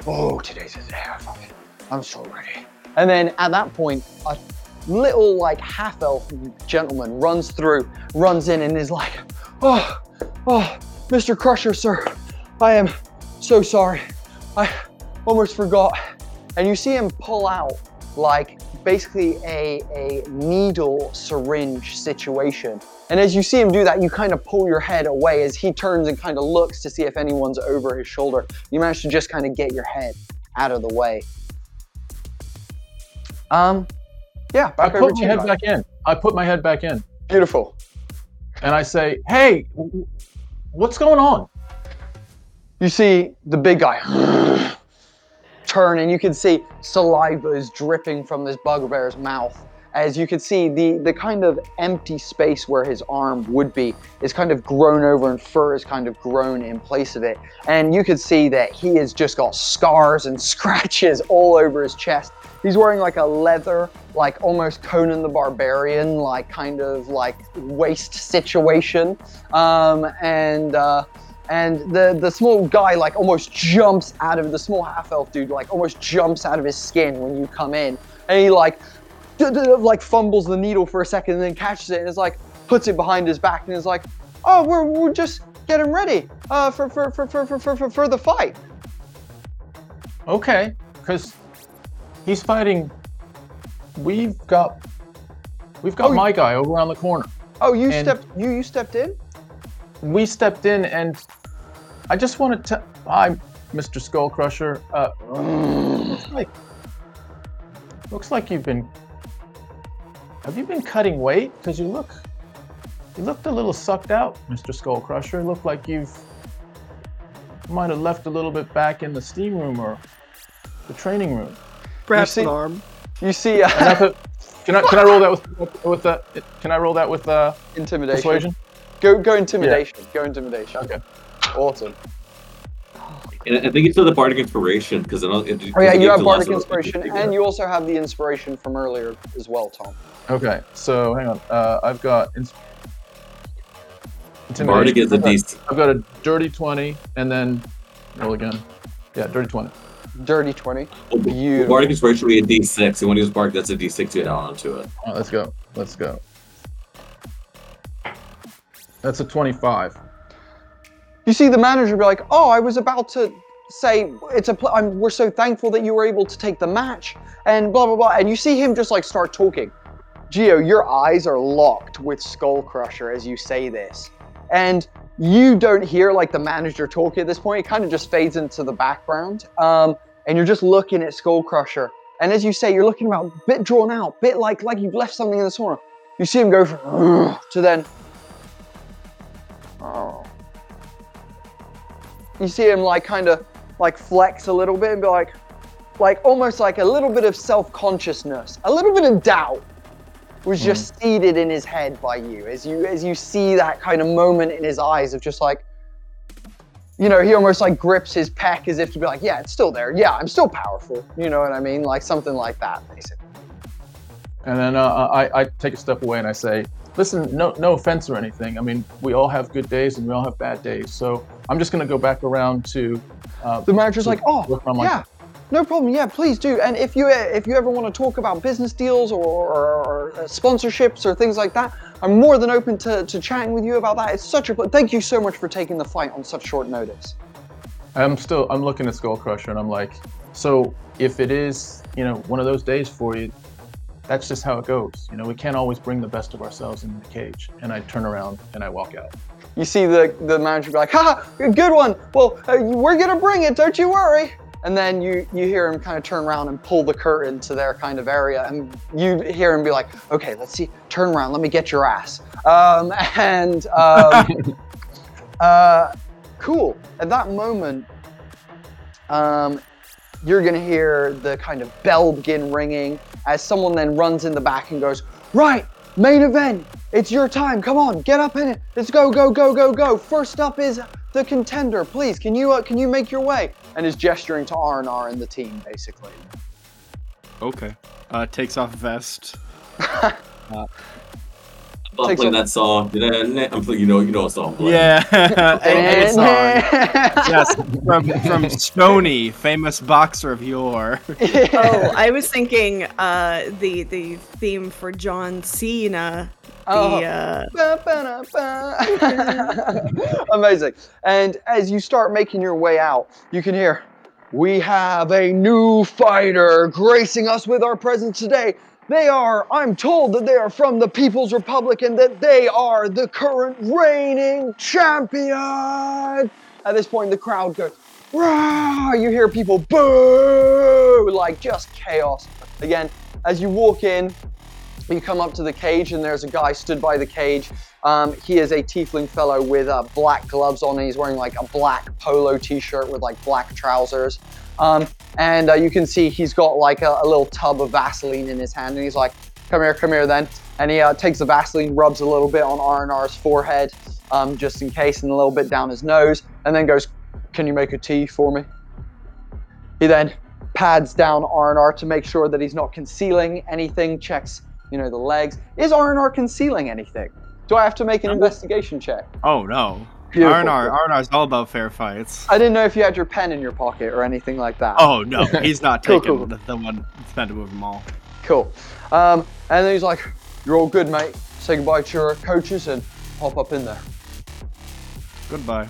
oh, today's a day, I'm so ready. And then at that point, a little like half-elf gentleman runs in, and is like, oh, Mr. Crusher, sir, I am so sorry, I almost forgot. And you see him pull out like basically a needle syringe situation. And as you see him do that, you kind of pull your head away as he turns and kind of looks to see if anyone's over his shoulder. You manage to just kind of get your head out of the way. Back over to you. I put my head back in. Beautiful. And I say, hey, what's going on? You see the big guy turn, and you can see saliva is dripping from this bugbear's mouth. As you can see, the kind of empty space where his arm would be is kind of grown over, and fur is kind of grown in place of it. And you can see that he has just got scars and scratches all over his chest. He's wearing like a leather, like almost Conan the Barbarian, like kind of like waist situation. And the small guy like almost jumps out of, the small half-elf dude like almost jumps out of his skin when you come in. And he like fumbles the needle for a second and then catches it and is like, puts it behind his back and is like, oh, we're just getting ready for the fight. Okay, because he's fighting, we've got my guy over around the corner. Oh, you stepped in? We stepped in, and I just wanted to. I'm Mr. Skull Crusher. Looks like you've been. Have you been cutting weight? Because you looked a little sucked out, Mr. Skull Crusher. It looked like you might have left a little bit back in the steam room or the training room. Perhaps an arm. You see. Can I roll that with Can I roll that with intimidation? Persuasion? Go intimidation. Yeah. Go intimidation. Okay. Awesome. And I think it's the bardic inspiration because you have bardic inspiration, and you also have the inspiration from earlier as well, Tom. Okay, so hang on. I've got intimidation. Bardic is a DC. I've got a dirty 20, and then roll again. Yeah, dirty 20. Dirty 20. Oh, bardic inspiration would be a D6, and when you use bardic, that's a D6 to add on to it. All right, let's go. That's a 25. You see the manager be like, oh, I was about to say, we're so thankful that you were able to take the match and blah, blah, blah. And you see him just like start talking. Gio, your eyes are locked with Skull Crusher as you say this. And you don't hear like the manager talking at this point. It kind of just fades into the background. And you're just looking at Skull Crusher. And as you say, you're looking around, a bit drawn out, bit like you've left something in the corner. You see him go from to then. Oh. You see him like kind of like flex a little bit and be like almost like a little bit of self-consciousness, a little bit of doubt was just seeded in his head by you as you see that kind of moment in his eyes of just like, you know, he almost like grips his pec as if to be like, yeah, it's still there. Yeah, I'm still powerful. You know what I mean? Like something like that, basically. And then I take a step away and I say, listen, no offense or anything. I mean, we all have good days and we all have bad days. So I'm just going to go back around to... the manager's like, oh, yeah, no problem. Yeah, please do. And if you ever want to talk about business deals or sponsorships or things like that, I'm more than open to chatting with you about that. It's such a pleasure. Thank you so much for taking the fight on such short notice. I'm looking at Skull Crusher and I'm like, so if it is, you know, one of those days for you, that's just how it goes. You know, we can't always bring the best of ourselves in the cage. And I turn around and I walk out. You see the manager be like, ha, good one. Well, we're gonna bring it, don't you worry. And then you hear him kind of turn around and pull the curtain to their kind of area. And you hear him be like, okay, let's see, turn around, let me get your ass. Cool, at that moment, you're gonna hear the kind of bell begin ringing as someone then runs in the back and goes, right, main event, it's your time, come on, get up in it, let's go, go, go, go, go. First up is the contender, please, can you make your way? And is gesturing to Arnar and the team, basically. Okay, takes off vest. I'm playing that song. I'm playing, you know what song I'm playing. Yeah, a song. Yes, from Stoney, famous boxer of yore. Oh, I was thinking the theme for John Cena. Oh. Amazing. And as you start making your way out, you can hear, we have a new fighter gracing us with our presence today. They are, I'm told that they are from the People's Republic and that they are the current reigning champion. At this point, the crowd goes, rah! You hear people boo, like just chaos. Again, as you walk in, you come up to the cage and there's a guy stood by the cage. He is a tiefling fellow with black gloves on and he's wearing like a black polo t-shirt with like black trousers. And you can see he's got like a little tub of Vaseline in his hand and he's like, come here then. And he takes the Vaseline, rubs a little bit on R&R's forehead, just in case, and a little bit down his nose, and then goes, can you make a tea for me? He then pads down R&R to make sure that he's not concealing anything, checks, you know, the legs. Is R&R concealing anything? Do I have to make an investigation check? Oh no. Arnar's all about fair fights. I didn't know if you had your pen in your pocket or anything like that. Oh no, he's not taking cool. The one spent with them all. Cool. And then he's like, you're all good, mate. Say goodbye to your coaches and hop up in there. Goodbye.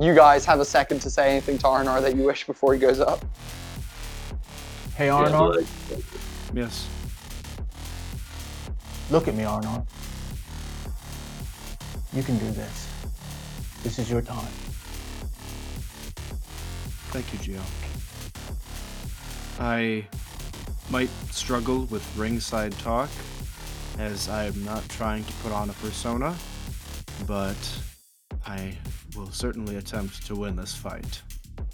You guys have a second to say anything to Arnar that you wish before he goes up. Hey, Arnar. Yes. Look at me, Arnar. You can do this. This is your time. Thank you, Gio. I might struggle with ringside talk, as I am not trying to put on a persona, but I will certainly attempt to win this fight.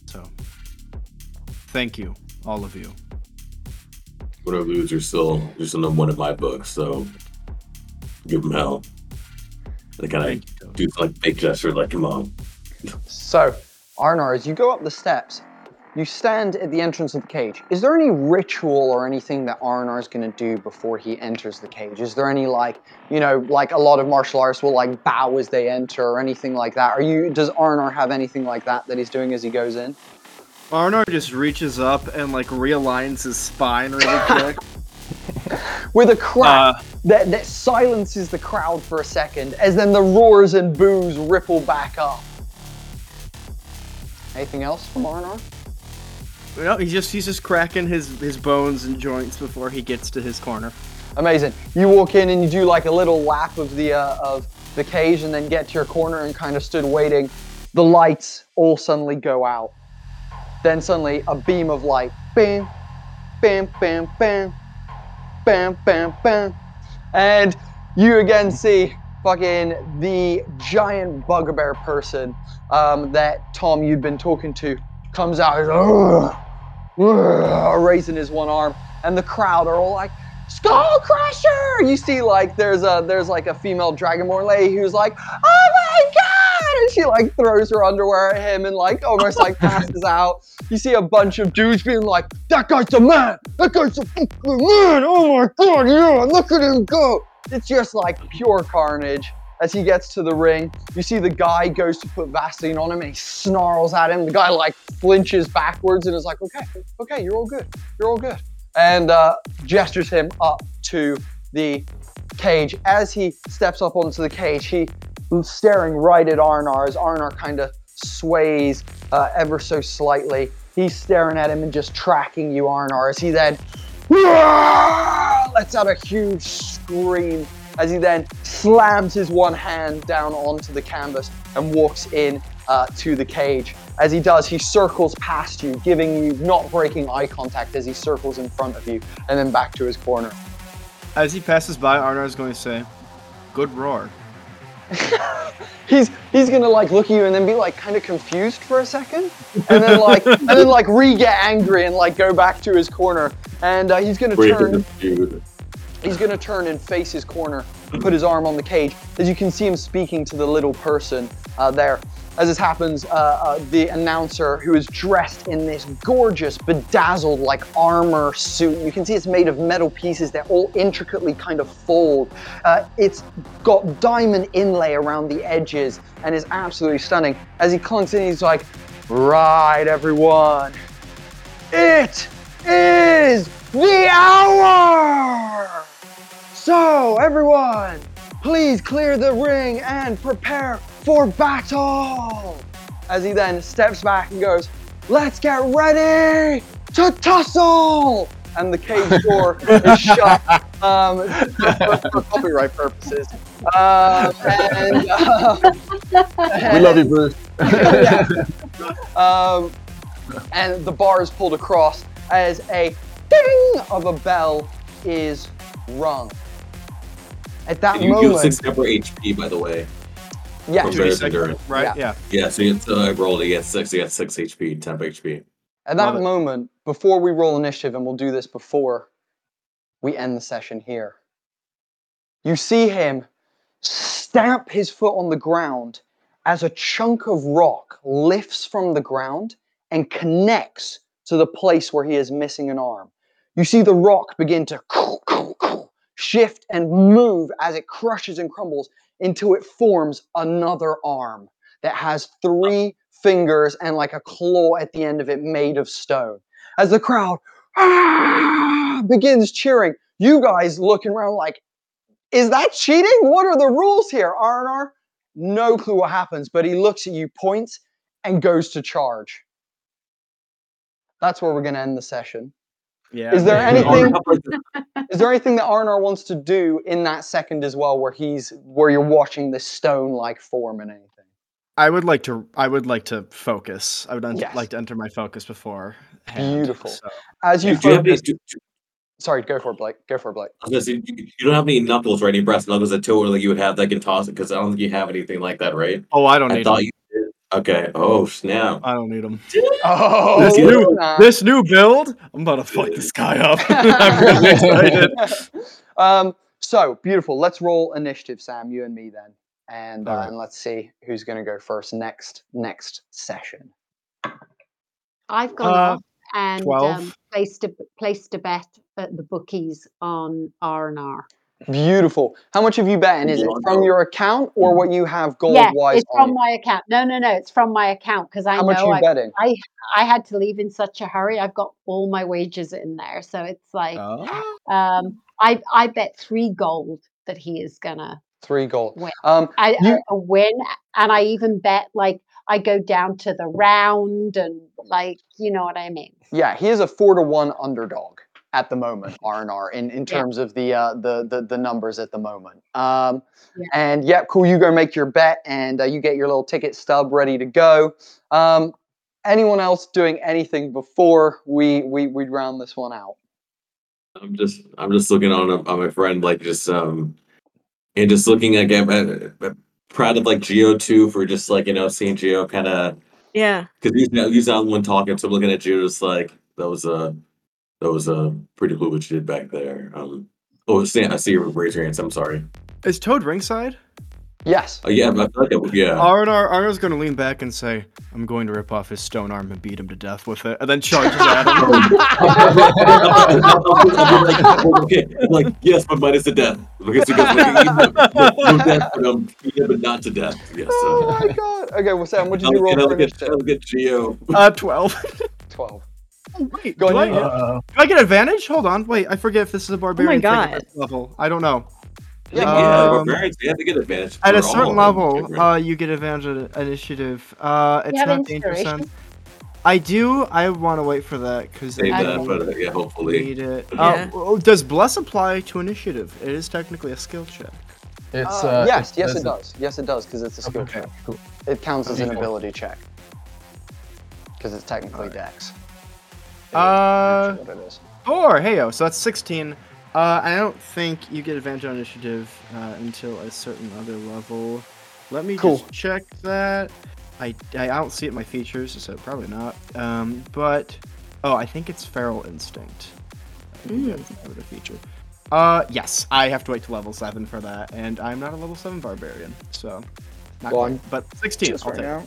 So, thank you, all of you. Whatever you lose, you're still number one in my book, so give them hell. They kind of do like big gesture, like come on. So, Arnar, as you go up the steps, you stand at the entrance of the cage. Is there any ritual or anything that Arnar is going to do before he enters the cage? Is there any like a lot of martial artists will like bow as they enter or anything like that? Does Arnar have anything like that he's doing as he goes in? Arnar just reaches up and like realigns his spine really quick. With a crack that silences the crowd for a second, as then the roars and boos ripple back up. Anything else from Arnar? No, he's just cracking his bones and joints before he gets to his corner. Amazing. You walk in and you do like a little lap of the cage, and then get to your corner and kind of stood waiting. The lights all suddenly go out. Then suddenly a beam of light, bam, bam, bam, bam. Bam, bam, bam. And you again see fucking the giant bugbear person that Tom you'd been talking to comes out, raising his one arm, and the crowd are all like, Skull Crusher! You see like there's a female dragonborn lady who's like, oh my god! And she like throws her underwear at him and like almost like passes out. You see a bunch of dudes being like, that guy's the man! That guy's the fucking man! Oh my god, yeah, look at him go! It's just like pure carnage. As he gets to the ring, you see the guy goes to put Vaseline on him and he snarls at him. The guy like flinches backwards and is like, okay, you're all good. And gestures him up to the cage. As he steps up onto the cage, he's staring right at Arnar as Arnar kind of sways ever so slightly. He's staring at him and just tracking you, Arnar, as he then lets out a huge scream as he then slams his one hand down onto the canvas and walks in to the cage. As he does, he circles past you, giving you not breaking eye contact as he circles in front of you and then back to his corner. As he passes by, Arnar's going to say, "Good roar." He's gonna like look at you and then be like kind of confused for a second, and then like re-get angry and like go back to his corner, and he's gonna turn and face his corner, put his arm on the cage. As you can see him speaking to the little person there. As this happens, the announcer, who is dressed in this gorgeous, bedazzled, like armor suit, you can see it's made of metal pieces. They're all intricately kind of fold. It's got diamond inlay around the edges and is absolutely stunning. As he clunks in, he's like, "Right, everyone, it is the hour! So, everyone, please clear the ring and prepare for battle!" As he then steps back and goes, "Let's get ready to tussle!" And the cage door is shut for copyright purposes. We love you, Bruce. And the bar is pulled across as a ding of a bell is rung. At that moment, you can separate HP, by the way. Yeah. Right? Yeah. Yeah, so you roll it, you get 6 HP, temp HP. At that moment, before we roll initiative, and we'll do this before we end the session here, you see him stamp his foot on the ground as a chunk of rock lifts from the ground and connects to the place where he is missing an arm. You see the rock begin to shift and move as it crushes and crumbles until it forms another arm that has 3 fingers and like a claw at the end of it made of stone. As the crowd begins cheering, you guys looking around like, is that cheating? What are the rules here, Arnar? No clue what happens, but he looks at you, points, and goes to charge. That's where we're going to end the session. Yeah. Is there anything that Arnar wants to do in that second as well, where you're watching this stone-like form and anything? I would like to focus. I would like to enter my focus before. Beautiful. So. As you focus. Sorry, go for it, Blake. You don't have any knuckles or any breast knuckles at all, like you would have that can toss it, because I don't think you have anything like that, right? Oh, I don't need it. Okay. Oh, snap. I don't need them. Oh, this new build? I'm about to fuck this guy up. I'm really excited. So, beautiful. Let's roll initiative, Sam, you and me then. And right. Let's see who's going to go first next session. I've gone off and placed a bet at the bookies on R&R. Beautiful. How much have you bet? And is it from your account or what you have gold-wise? Yeah, it's from my account. No, it's from my account because how much are you betting? I had to leave in such a hurry. I've got all my wages in there, so it's like I bet 3 gold that he is gonna win. Win, and I even bet like I go down to the round and like you know what I mean. Yeah, he is a 4-1 underdog at the moment, R&R, in terms of the numbers at the moment. And yeah, cool, you go make your bet and you get your little ticket stub ready to go. Anyone else doing anything before we round this one out? I'm just looking on my friend, like just and just looking like I'm proud of like Geo2 for just like, you know, seeing Geo kind of, yeah, because he's not the one talking, so I'm looking at Geo just like that was pretty cool what you did back there. Sam, I see you raise your hands. I'm sorry. Is Toad ringside? Yes. Oh, yeah. I feel like Arno's going to lean back and say, "I'm going to rip off his stone arm and beat him to death with it," and then charges at him. Like, yes, but minus the death. Because he goes, no death, but not to death. Yes. Oh, my God. Okay, well, Sam, what did you roll for initiative? I'll get Geo. 12. Oh, wait, do I get advantage? Hold on. Wait, I forget if this is a barbarian level. I don't know. Yeah, we have to get advantage. At a certain level, you get advantage of initiative. It's not dangerous. I do. I want to wait for that because they hopefully need it. Yeah. Does bless apply to initiative? It is technically a skill check. It's yes, it does. Yes, it does because it's a skill check. Cool. It counts as an ability check because it's technically dex. Heyo, so that's 16. I don't think you get advantage on initiative until a certain other level. Let me just check that. I don't see it in my features, so probably not. But I think it's Feral Instinct. I think that's the feature. Yes, I have to wait to level 7 for that, and I'm not a level 7 barbarian, so not quite, but 16 I'll take it.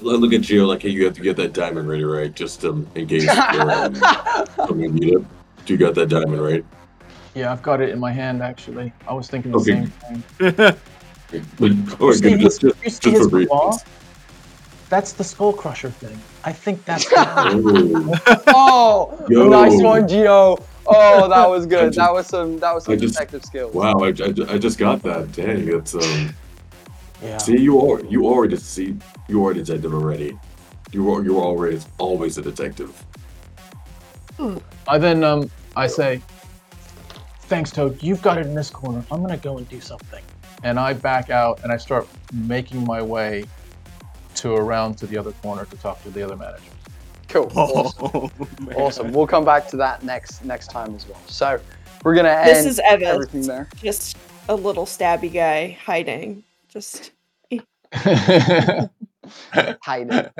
Look at Gio like, hey, you have to get that diamond ready, right? Just engage. You got that diamond, right? Yeah, I've got it in my hand, actually. I was thinking the same thing. Just that's the Skull Crusher thing. I think that's nice one, Gio. Oh, that was good. That was some detective skills. Wow, I just got that. Dang, that's See, you are a detective already. You are always a detective. I then I say, thanks, Toad. You've got it in this corner. I'm gonna go and do something. And I back out and I start making my way around to the other corner to talk to the other managers. Cool. Awesome. We'll come back to that next time as well. So we're gonna end this is Evan. Everything there. Just a little stabby guy hiding. Just hiding.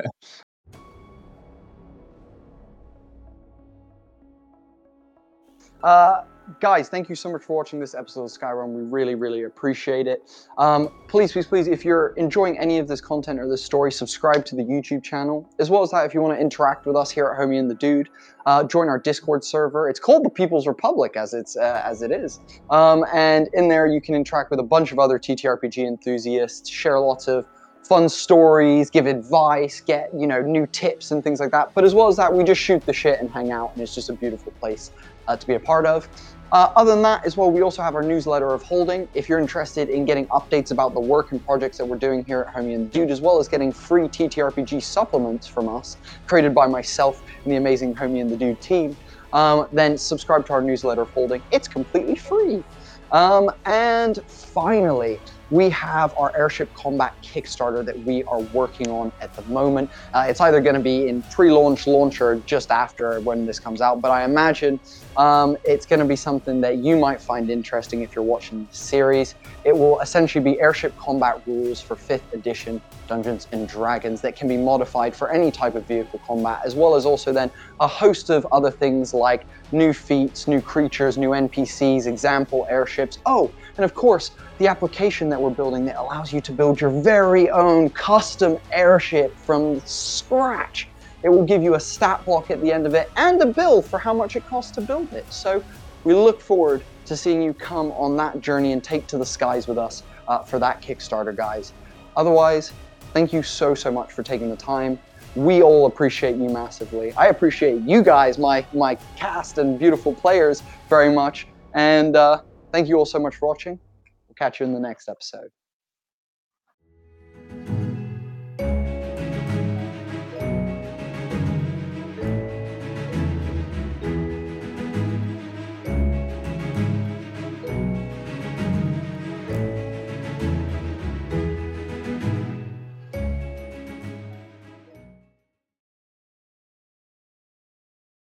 Guys, thank you so much for watching this episode of Skyrim. We really, really appreciate it. Please, if you're enjoying any of this content or this story, subscribe to the YouTube channel. As well as that, if you want to interact with us here at Homie and the Dude, join our Discord server. It's called the People's Republic, as it is. And in there, you can interact with a bunch of other TTRPG enthusiasts, share lots of fun stories, give advice, get new tips and things like that. But as well as that, we just shoot the shit and hang out, and it's just a beautiful place to be a part of. Other than that as well, we also have our Newsletter of Holding. If you're interested in getting updates about the work and projects that we're doing here at Homie and Dude, as well as getting free TTRPG supplements from us, created by myself and the amazing Homie and the Dude team, then subscribe to our Newsletter of Holding. It's completely free. And finally, we have our Airship Combat Kickstarter that we are working on at the moment. It's either going to be in pre-launch, launch, or just after when this comes out. But I imagine it's going to be something that you might find interesting if you're watching the series. It will essentially be airship combat rules for 5th edition Dungeons and Dragons that can be modified for any type of vehicle combat, as well as also then a host of other things like new feats, new creatures, new NPCs, example airships. Oh, and of course, the application that we're building that allows you to build your very own custom airship from scratch. It will give you a stat block at the end of it and a bill for how much it costs to build it. So we look forward to seeing you come on that journey and take to the skies with us for that Kickstarter, guys. Otherwise, thank you so much for taking the time. We all appreciate you massively. I appreciate you guys, my cast and beautiful players very much. And thank you all so much for watching. We'll catch you in the next episode.